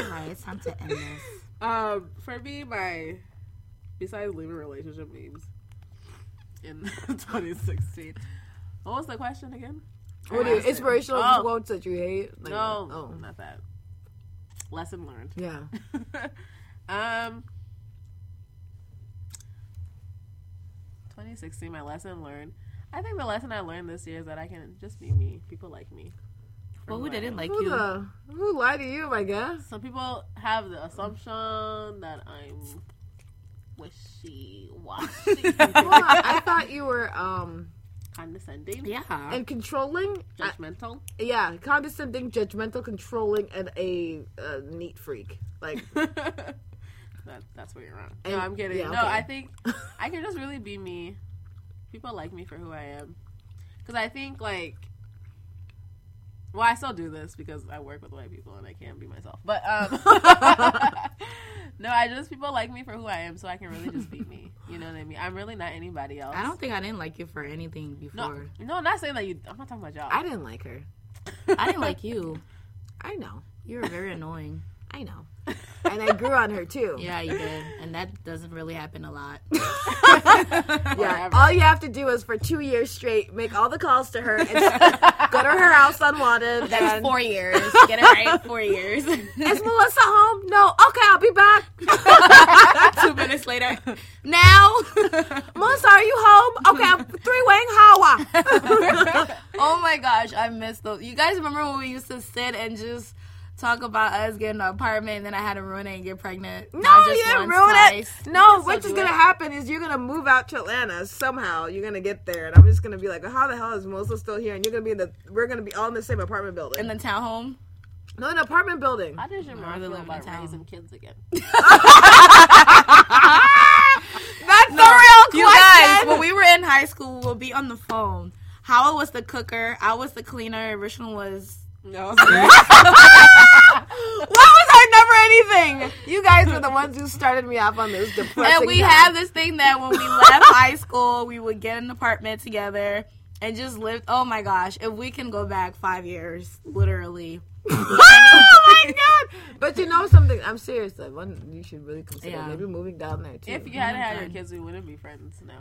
right, it's time to end this. Um, for me, my, besides leaving relationship memes in twenty sixteen, what was the question again? What are inspirational oh. quotes that you hate? Like, no, oh. not that. Lesson learned. Yeah. um. twenty sixteen, my lesson learned. I think the lesson I learned this year is that I can just be me. People like me. Well, who didn't like who you? The, who lied to you, I guess? Some people have the assumption that I'm wishy-washy. I thought you were, um... condescending. Yeah. And controlling. Judgmental. I, yeah. Condescending, judgmental, controlling, and a uh, neat freak. Like... that, that's where you're wrong. And, no, I'm kidding. Yeah, no, okay. I think I can just really be me. People like me for who I am. Because I think, like... Well, I still do this because I work with white people and I can't be myself. But, um... no, I just... People like me for who I am, so I can really just be me. You know what I mean? I'm really not anybody else. I don't think I didn't like you for anything before. No, no I'm not saying that you... I'm not talking about y'all. I didn't like her. I didn't like you. I know. You were very annoying. I know. And I grew on her, too. Yeah, you did. And that doesn't really happen a lot. Yeah. All you have to do is, for two years straight, make all the calls to her and... Go to her house unwanted. That's four years. Get it right. Four years. Is Melissa home? No. Okay, I'll be back. Two minutes later. Now? Melissa, are you home? Okay, I'm three-weighing Hawa. Oh, my gosh. I miss those. You guys remember when we used to sit and just... talk about us getting an apartment, and then I had to ruin it and get pregnant. No, Not just you didn't ruin twice. it. No, what's going to happen is you're going to move out to Atlanta somehow. You're going to get there, and I'm just going to be like, well, how the hell is Melissa still here? And you're going to be in the, we're going to be all in the same apartment building. In the townhome? No, in an apartment building. I just remember really about raising kids again. That's no, the real question. You guys, when we were in high school, we'll be on the phone. Hawa was the cooker. I was the cleaner. Richland was... No. What was our number anything? You guys were the ones who started me off on this depressing. And we time. have this thing that when we left high school, we would get an apartment together and just live. Oh my gosh, if we can go back five years, literally. Oh my god! But you know something? I'm serious. Like, one, you should really consider yeah. maybe moving down there too. If you hadn't oh had god. your kids, we wouldn't be friends now.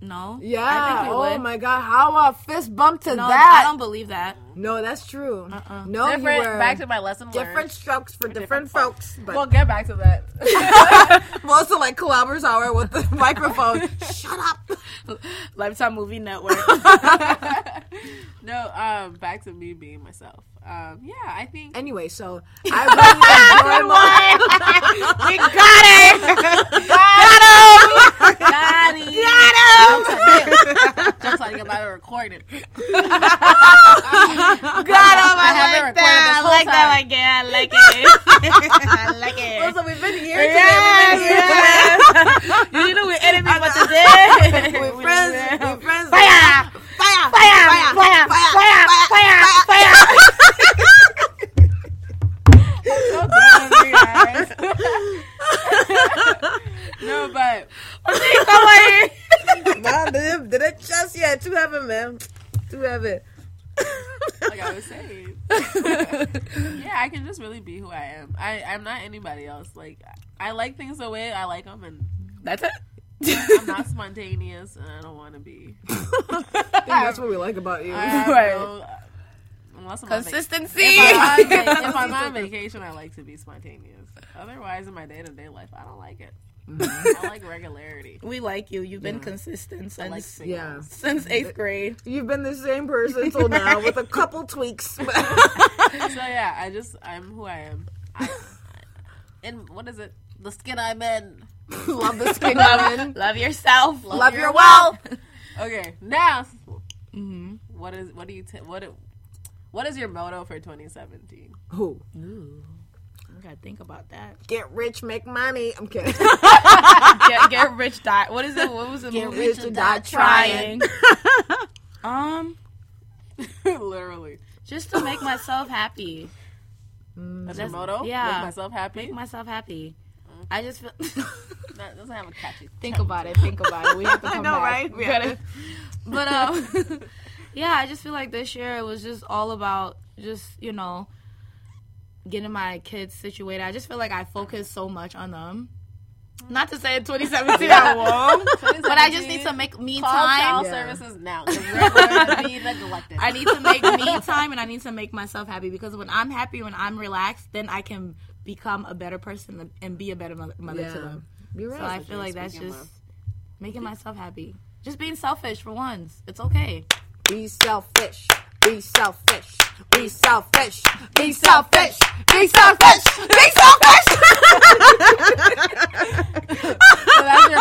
No. Yeah. I think we oh would. my god! How a fist bump to no, that? I don't believe that. No, that's true. Uh-uh. No, different, you were back to my lesson. Different learned. strokes for, for different, different folks. But... We'll get back to that. Melissa like Cooper's hour with the microphone. Shut up. Lifetime Movie Network. No, um, back to me being myself. Um, yeah, I think. Anyway, so I really enjoy my. We got it. Got him. Got him. Got him. Just like about to record it. God, oh my, I haven't like recorded that. I like time. that again. I like it. I like it. Oh, so we've been here today. Yes, we've been yes. Today. You know we're enemies, but today we're friends. We're friends. Fire! Fire! Fire! Fire! Fire! Fire! Fire! Fire! I'm so glad you guys. No, but I think somebody did it just yet. To heaven, man. To heaven. Like I was saying, yeah, I can just really be who I am. I, I'm not anybody else. Like, I like things the way I like them, and that's it. I'm not spontaneous, and I don't want to be. That's what we like about you, right? No, unless I'm consistency. Vac- if, I'm on, if I'm on vacation, I like to be spontaneous. Otherwise, in my day-to-day life, I don't like it. Mm-hmm. I like regularity. We like you. You've been yeah. consistent since like yeah. since eighth grade. You've been the same person till now with a couple tweaks. So yeah, I just I'm who I am. I, and what is it? The skin I'm in. Love the skin I'm in. Love yourself. Love, love your, your wealth. wealth. Okay, now mm-hmm. what is what do you t- what what is your motto for twenty seventeen? Who? Ooh. Gotta think about that. Get rich, make money. I'm kidding. get, get rich, die. What is it? What was it? Get movie? rich and die trying. um, literally, just to make myself happy. That's your motto. Yeah, make myself happy. Make myself happy. Mm-hmm. I just feel that doesn't have a catchy. Think about it. Think about it. We have to come I know, back. Right? We gotta... But um, yeah, I just feel like this year it was just all about just you know. getting my kids situated. I just feel like I focus so much on them. Not to say in twenty seventeen I won't, but I just need to make me call time. Call child yeah. services now. Be neglected. I need to make me time, and I need to make myself happy, because when I'm happy, when I'm relaxed, then I can become a better person and be a better mother yeah. to them. You're right. So I feel like that's just making myself happy. Just being selfish for once. It's okay. Be selfish. Be selfish. Be selfish. Be selfish. Be selfish. Be selfish. Be selfish. So that's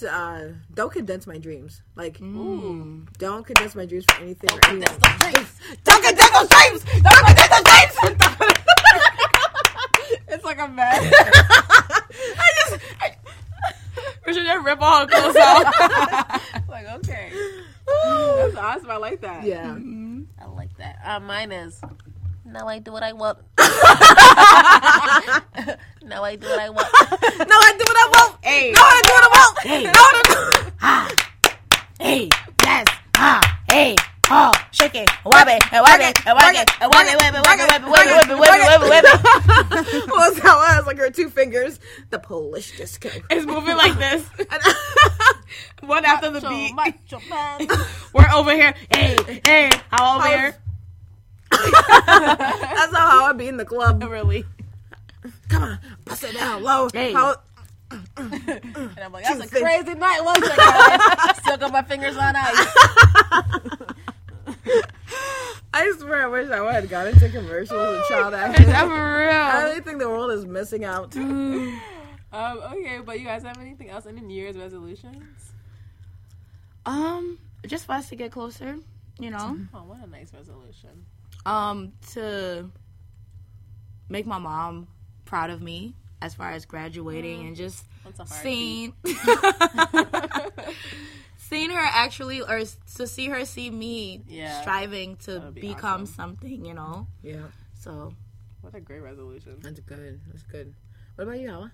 just uh, don't condense my dreams. Like, mm. don't condense my dreams for anything. Don't condense those dreams. Don't condense those dreams. Don't condense those dreams. It's like a mess. I just, I, Richard, just rip all her clothes off. Like, okay, that's awesome. I like that. Yeah, mm-hmm. I like that. Uh, mine is. Now I do what I want. Now I do what I want. Now I do what I want. Hey. Now I do what I want. Hey. Now I do what I want. Ha. Hey. Yes. Ha. Hey. Oh. Shake it. Wab it. Wab it. Wab it. Wab it. Wab it. Wab it. Wab it. Wab it. Wab it. Well, that's how I was. Like her two fingers. The Polish disco. It's moving like this. One after the beat. We're over here. Hey. Hey. How over here? That's not how I be in the club. Really? Come on, bust it down low. Hey. How... and I'm like, that's a crazy night, wasn't it, guys? Still got my fingers on ice. I swear, I wish I would have gone into commercials oh and child actor. For real. I really think the world is missing out. Mm. Um. Okay, but you guys have anything else? Any New Year's resolutions? Um, just for us to get closer. You know. Oh, what a nice resolution. Um, to make my mom proud of me as far as graduating mm. and just seeing, seeing her actually, or to see her see me yeah. striving to be become awesome. Something, you know? Yeah. So. What a great resolution. That's good. That's good. What about you, Hawa?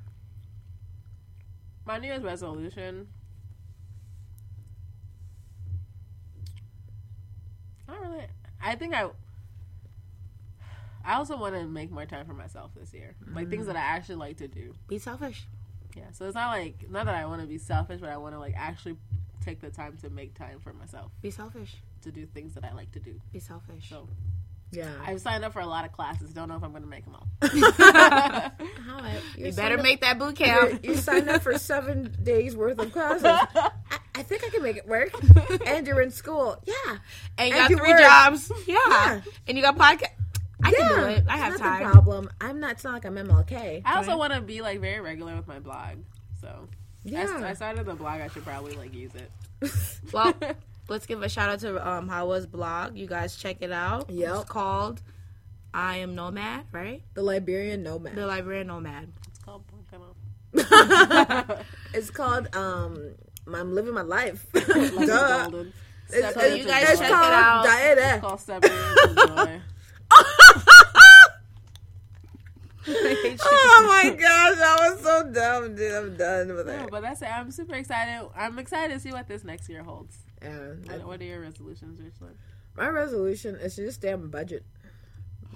My New Year's resolution. Not really. I think I... I also want to make more time for myself this year. Like, mm. things that I actually like to do. Be selfish. Yeah. So it's not like, not that I want to be selfish, but I want to, like, actually take the time to make time for myself. Be selfish. To do things that I like to do. Be selfish. So, yeah. I've signed up for a lot of classes. Don't know if I'm going to make them all. All right. You better up, make that boot camp. You signed up for seven days worth of classes. I, I think I can make it work. And you're in school. Yeah. And you and got you three work. jobs. Yeah. yeah. And you got podcast. I yeah, can do it. I have time. That's the problem. I'm not, it's not like I'm M L K. I also want to be, like, very regular with my blog. So, yeah. I, I started the blog. I should probably, like, use it. Well, let's give a shout-out to um, Hawa's blog. You guys check it out. Yep. It's called I Am Nomad, right? The Liberian Nomad. The Liberian Nomad. It's called... it's called, um, I'm Living My Life. Duh. Golden. It's, so it's, you guys it's check called, it out. It's called Seven Years. Oh my gosh, that was so dumb, dude. I'm done with it. No, but that's it. I'm super excited. I'm excited to see what this next year holds. Yeah. What, what are your resolutions, Richland? My resolution is to just stay on budget.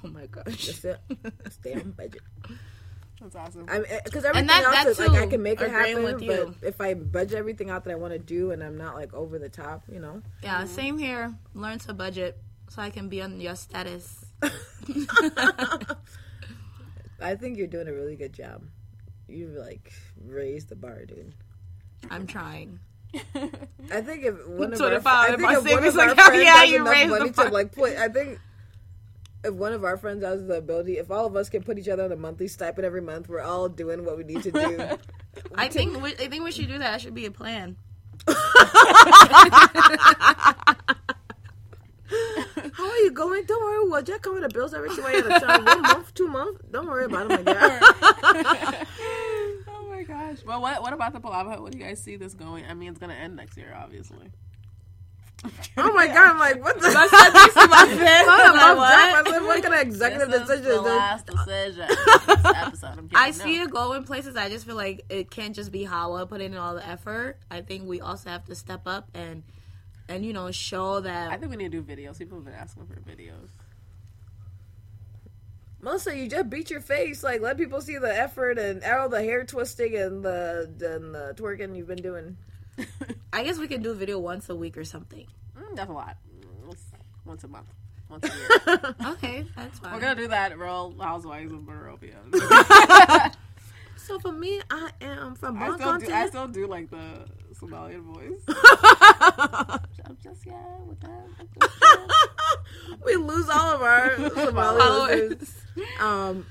Oh my gosh, that's it. Stay on budget. That's awesome. I'm because everything that, else that is too, like I can make it happen, with you. But if I budget everything out that I want to do and I'm not like over the top, you know. Yeah, mm-hmm. Same here. Learn to budget. So I can be on your status. I think you're doing a really good job. You've, like, raised the bar, dude. I'm trying. I think if one of our, I think if one of our like, friends yeah, has enough money to, like, put... I think if one of our friends has the ability... If all of us can put each other on a monthly stipend every month, we're all doing what we need to do. I, think we, I think we should do that. That should be a plan. How are you going? Don't worry, we'll just cover the bills every two way at a time. One month, two months. Don't worry about them again. Oh my gosh. Well, what what about the Palava? What do you guys see this going? I mean, it's gonna end next year, obviously. Oh my god! I'm like, what the? That's not my fist. I said, what kind of executive this decision? Is the last decision. This episode. I'm I see it go in places. I just feel like it can't just be Hawa putting in all the effort. I think we also have to step up and. And, you know, show that... I think we need to do videos. People have been asking for videos. Melissa, you just beat your face. Like, let people see the effort and all the hair twisting and the, and the twerking you've been doing. I guess we can do a video once a week or something. Mm, that's a lot. Once a month. Once a year. Okay, that's fine. We're going to do that Real Housewives of Monrovia. So, for me, I am from Bon Conte. I still do, like, the... Somalian voice. I'm just yeah with that. We lose all of our Somalian voices. Um,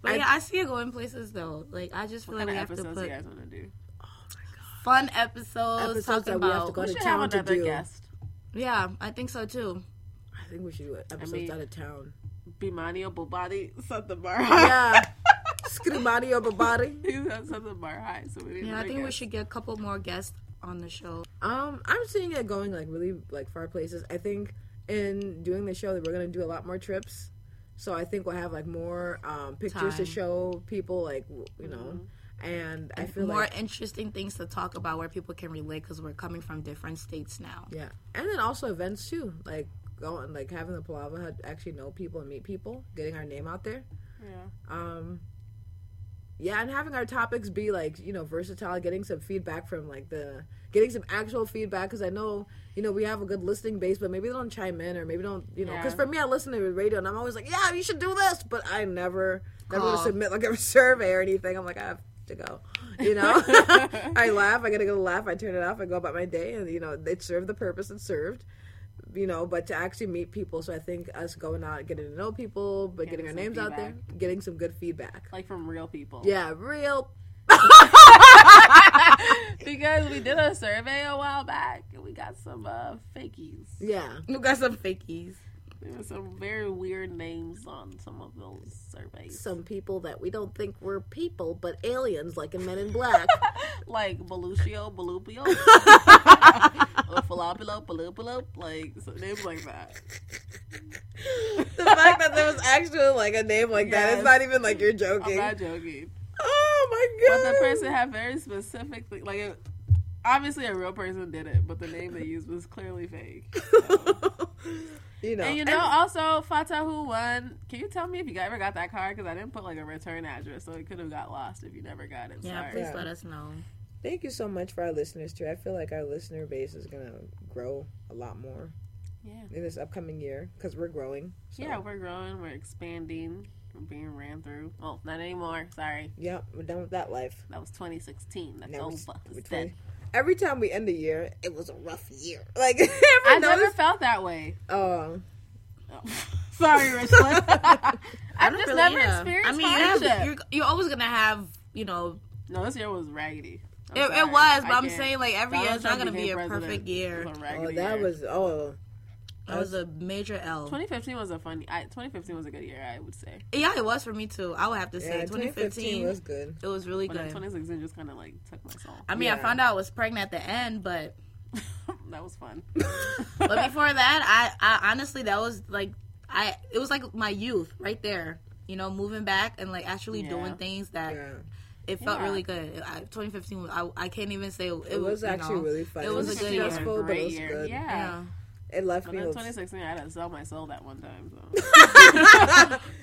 but I, yeah, I see it going places though. Like I just feel like we have to put. What kind of episodes you guys want to do? Oh my god! fun episodes. Episodes that about, we have to go to town to do. Guest. Yeah, I think so too. I think we should do it. Episodes I mean, out of town. Bimani or Bobadi, something bar high. Yeah. Skrimani or Bobadi. He's got something bar high. So we yeah, I think guests. We should get a couple more guests on the show. Um, I'm seeing it going like really like far places. I think in doing the show that we're gonna do a lot more trips. So I think we'll have like more um, pictures Time. to show people, like you know. Mm-hmm. And I feel more like more interesting things to talk about where people can relate because we're coming from different states now. Yeah, and then also events too, like going, like having the Palava actually know people and meet people, getting our name out there. Yeah. Um. Yeah, and having our topics be like you know versatile, getting some feedback from like the getting some actual feedback because I know you know we have a good listening base, but maybe they don't chime in or maybe don't you know because yeah. for me I listen to the radio and I'm always like yeah you should do this, but I never never oh. submit like a survey or anything. I'm like I have. to go, you know. I laugh. I gotta go laugh. I turn it off. I go about my day, and you know, it served the purpose it served, you know. But to actually meet people, so I think us going out, getting to know people, but getting, getting our names feedback. out there, getting some good feedback, like from real people. Yeah, real. Because we did a survey a while back, and we got some uh, fakies. Yeah, we got some fakies. There were some very weird names on some of those surveys. Some people that we don't think were people, but aliens, like in Men in Black. Like Belushio, Balupio. Or Falopilo, Balupilo. Like, so names like that. The fact that there was actually, like, a name like yes. that, it's not even like you're joking. I'm not joking. Oh, my God. But the person had very specifically, like, it, obviously a real person did it, but the name they used was clearly fake. So. You know. And you know, and also, Fatahu won. Can you tell me if you ever got that card? Because I didn't put, like, a return address, so it could have got lost if you never got it. Yeah, Sorry. please yeah. let us know. Thank you so much for our listeners, too. I feel like our listener base is going to grow a lot more yeah. in this upcoming year, because we're growing. So. Yeah, we're growing. We're expanding. We're being ran through. Oh, not anymore. Sorry. Yep, we're done with that life. That was twenty sixteen. That's over. It's dead. Every time we end the year, it was a rough year. Like I noticed? never felt that way. Oh, oh. Sorry, Richland. I've just really never yeah. experienced I mean, hardship. Have, you're, you're always gonna have, you know. No, this year was raggedy. It, it was, but I I'm can't. saying like every year is not gonna be a president. perfect year. It was a oh, that year. was oh. That was a major L. twenty fifteen was a funny... I, twenty fifteen was a good year, I would say. Yeah, it was for me, too. I would have to say. Yeah, twenty fifteen was good. It was really but good. twenty sixteen just kind of, like, took my soul. I mean, yeah. I found out I was pregnant at the end, but... That was fun. But before that, I, I... Honestly, that was, like... I. It was, like, my youth right there. You know, moving back and, like, actually yeah. doing things that... Yeah. It felt yeah. really good. I, twenty fifteen, was, I, I can't even say... It, it was actually know, really fun. It was, it was a good year. It was great year. Good. Yeah. yeah. It left but me. In twenty sixteen, I had to sell my soul that one time.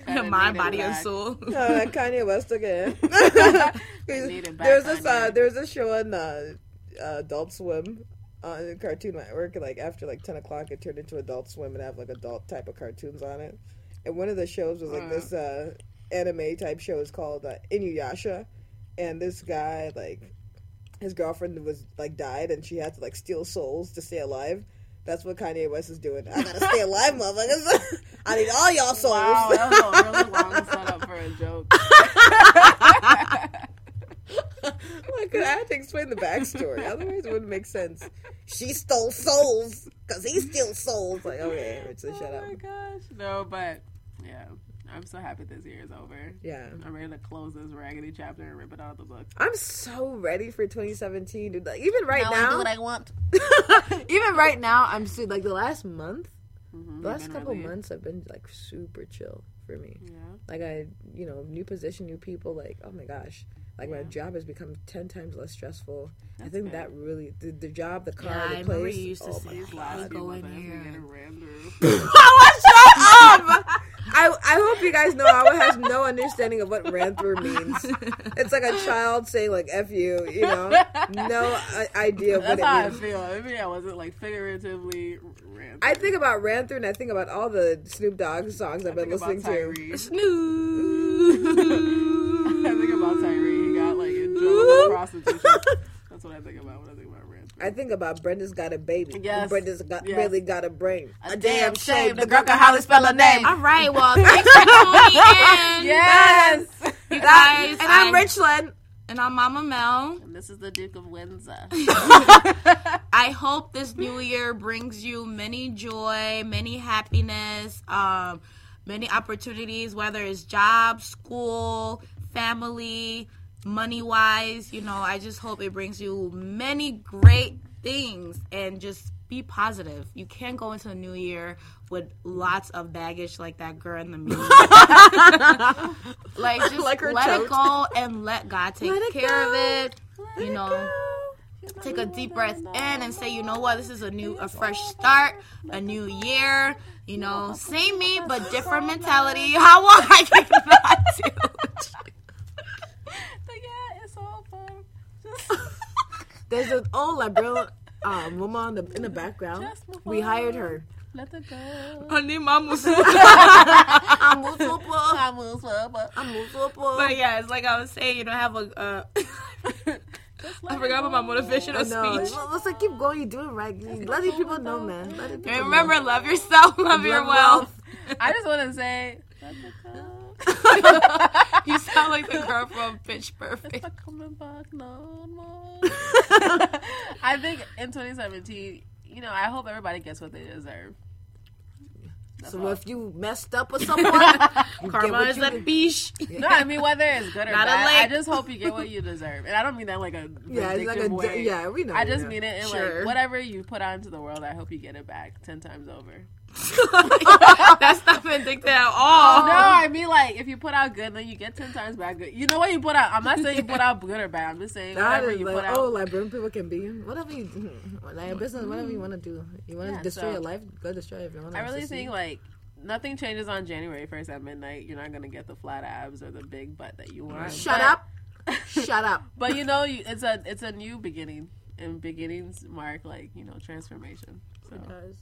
So. My body and soul. Uh, Kanye West again. There's this. Uh, There's a show on uh, Adult Swim on uh, Cartoon Network. Like after like ten o'clock, it turned into Adult Swim and have like adult type of cartoons on it. And one of the shows was like uh, this uh, anime type show is called uh, Inuyasha, and this guy like his girlfriend was like died and she had to like steal souls to stay alive. That's what Kanye West is doing. I gotta stay alive, motherfuckers. I need all y'all souls. Wow, that was a really long setup for a joke. Like, I had to explain the backstory. Otherwise, it wouldn't make sense. She stole souls because he steals souls. Like, okay, Richland, shut up. Oh my gosh. No, but yeah. I'm so happy this year is over. Yeah. I'm ready to close this raggedy chapter and rip it out of the book. I'm so ready for twenty seventeen, dude. Like, even right now. now I do what I want. Even right now, I'm still, like, the last month, mm-hmm, the last couple really... months have been, like, super chill for me. Yeah. Like, I, you know, new position, new people, like, oh my gosh. Like, yeah. my job has become ten times less stressful. That's I think good. that really, the, the job, the car, yeah, the place. Yeah, I remember you used to oh see his last go in here. I was shut up! I, I hope you guys know Hawa has no understanding of what ran through means. It's like a child saying, like, F you, you know? No idea of what That's it how means. I feel. I mean, I wasn't, like, figuratively ran through. I think about ran through and I think about all the Snoop Dogg songs I I've been listening to. Snoop! I think about Tyree. He got, like, in trouble prostitution. That's what I think about when I think about ran through. I think about Brenda's got a baby. Yes. Brenda's got, yes. really got a brain. A, a damn, damn shame. shame. The girl can hardly spell her name. All right, well, thanks for tuning in. Yes. You guys. And I'm Richland. And I'm Mama Mel. And this is the Duke of Windsor. I hope this new year brings you many joy, many happiness, um, many opportunities, whether it's job, school, family, money-wise. You know, I just hope it brings you many great things and just be positive. You can't go into a new year with lots of baggage like that girl in the mirror. Like, just like let choked. It go and let God take let care go. Of it. Let you know, it take a deep breath in and say, you know what, this is a new, a fresh start, a new year. You know, same me, but different mentality. How will I get back to it? But yeah, it's all fun. Just... There's an old liberal uh, woman in the, in the background. We hired her. Let it go. But yeah, it's like I was saying, you don't have a. Uh, I forgot about my motivational speech. Well, let's like keep going. You do it right. Just let these people know, man. Let people remember, know. Love yourself, love, love your wealth. wealth. I just want to say, let it go. You sound like the girl from Pitch Perfect. It's not coming back no more. I think in twenty seventeen, you know, I hope everybody gets what they deserve. That's so all. If you messed up with someone, karma is a beach. No, I mean whether it's good or not bad, I just hope you get what you deserve. And I don't mean that like a yeah, like a way. D- yeah, we know. I just yeah. mean it in sure. like whatever you put out into the world, I hope you get it back ten times over. That's not vindictive at all. No, I mean like if you put out good, then you get ten times back good. You know what you put out? I'm not saying you put out good or bad. I'm just saying that whatever you like, put out. Oh, like people can be whatever you do. Like business, whatever you want to do. You want to yeah, destroy so, your life, go destroy it. I really think like nothing changes on January first at midnight. You're not gonna get the flat abs or the big butt that you want. Shut but, up, shut up. But you know, you, it's a it's a new beginning, and beginnings mark like you know transformation. So. It does.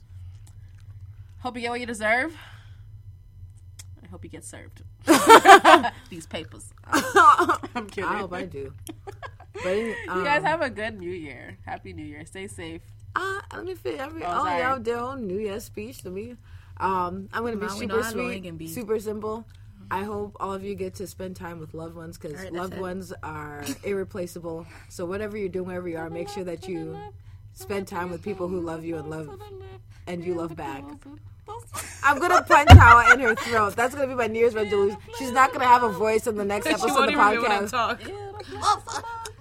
Hope you get what you deserve. I hope you get served. These papers. I'm kidding. I hope I do. But, um, you guys have a good New Year. Happy New Year. Stay safe. Uh, let me fit every all y'all did on New Year's speech to me. Um, I'm gonna be no, super sweet, be. super simple. I hope all of you get to spend time with loved ones because right, loved ones are irreplaceable. So whatever you're doing, wherever you are, make sure that you spend time with people who love you and love and you love back. I'm going to punch Hawa in her throat. That's going to be my New Year's resolution. She's not going to have a voice in the next episode of the podcast. All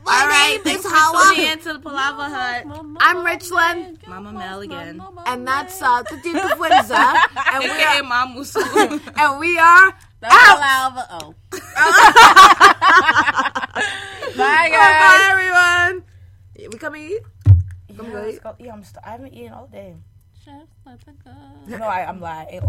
right, thanks Hawa. Into the Palava Hut. I'm Richland. Mama Mel again. And that's uh, the Duke of Windsor. And we are... and we are... The Palava. Oh. Bye, guys. Bye, everyone. We come eat? Come yeah, go eat? Go, yeah, I'm st- I haven't eaten all day. No, I, I'm lying.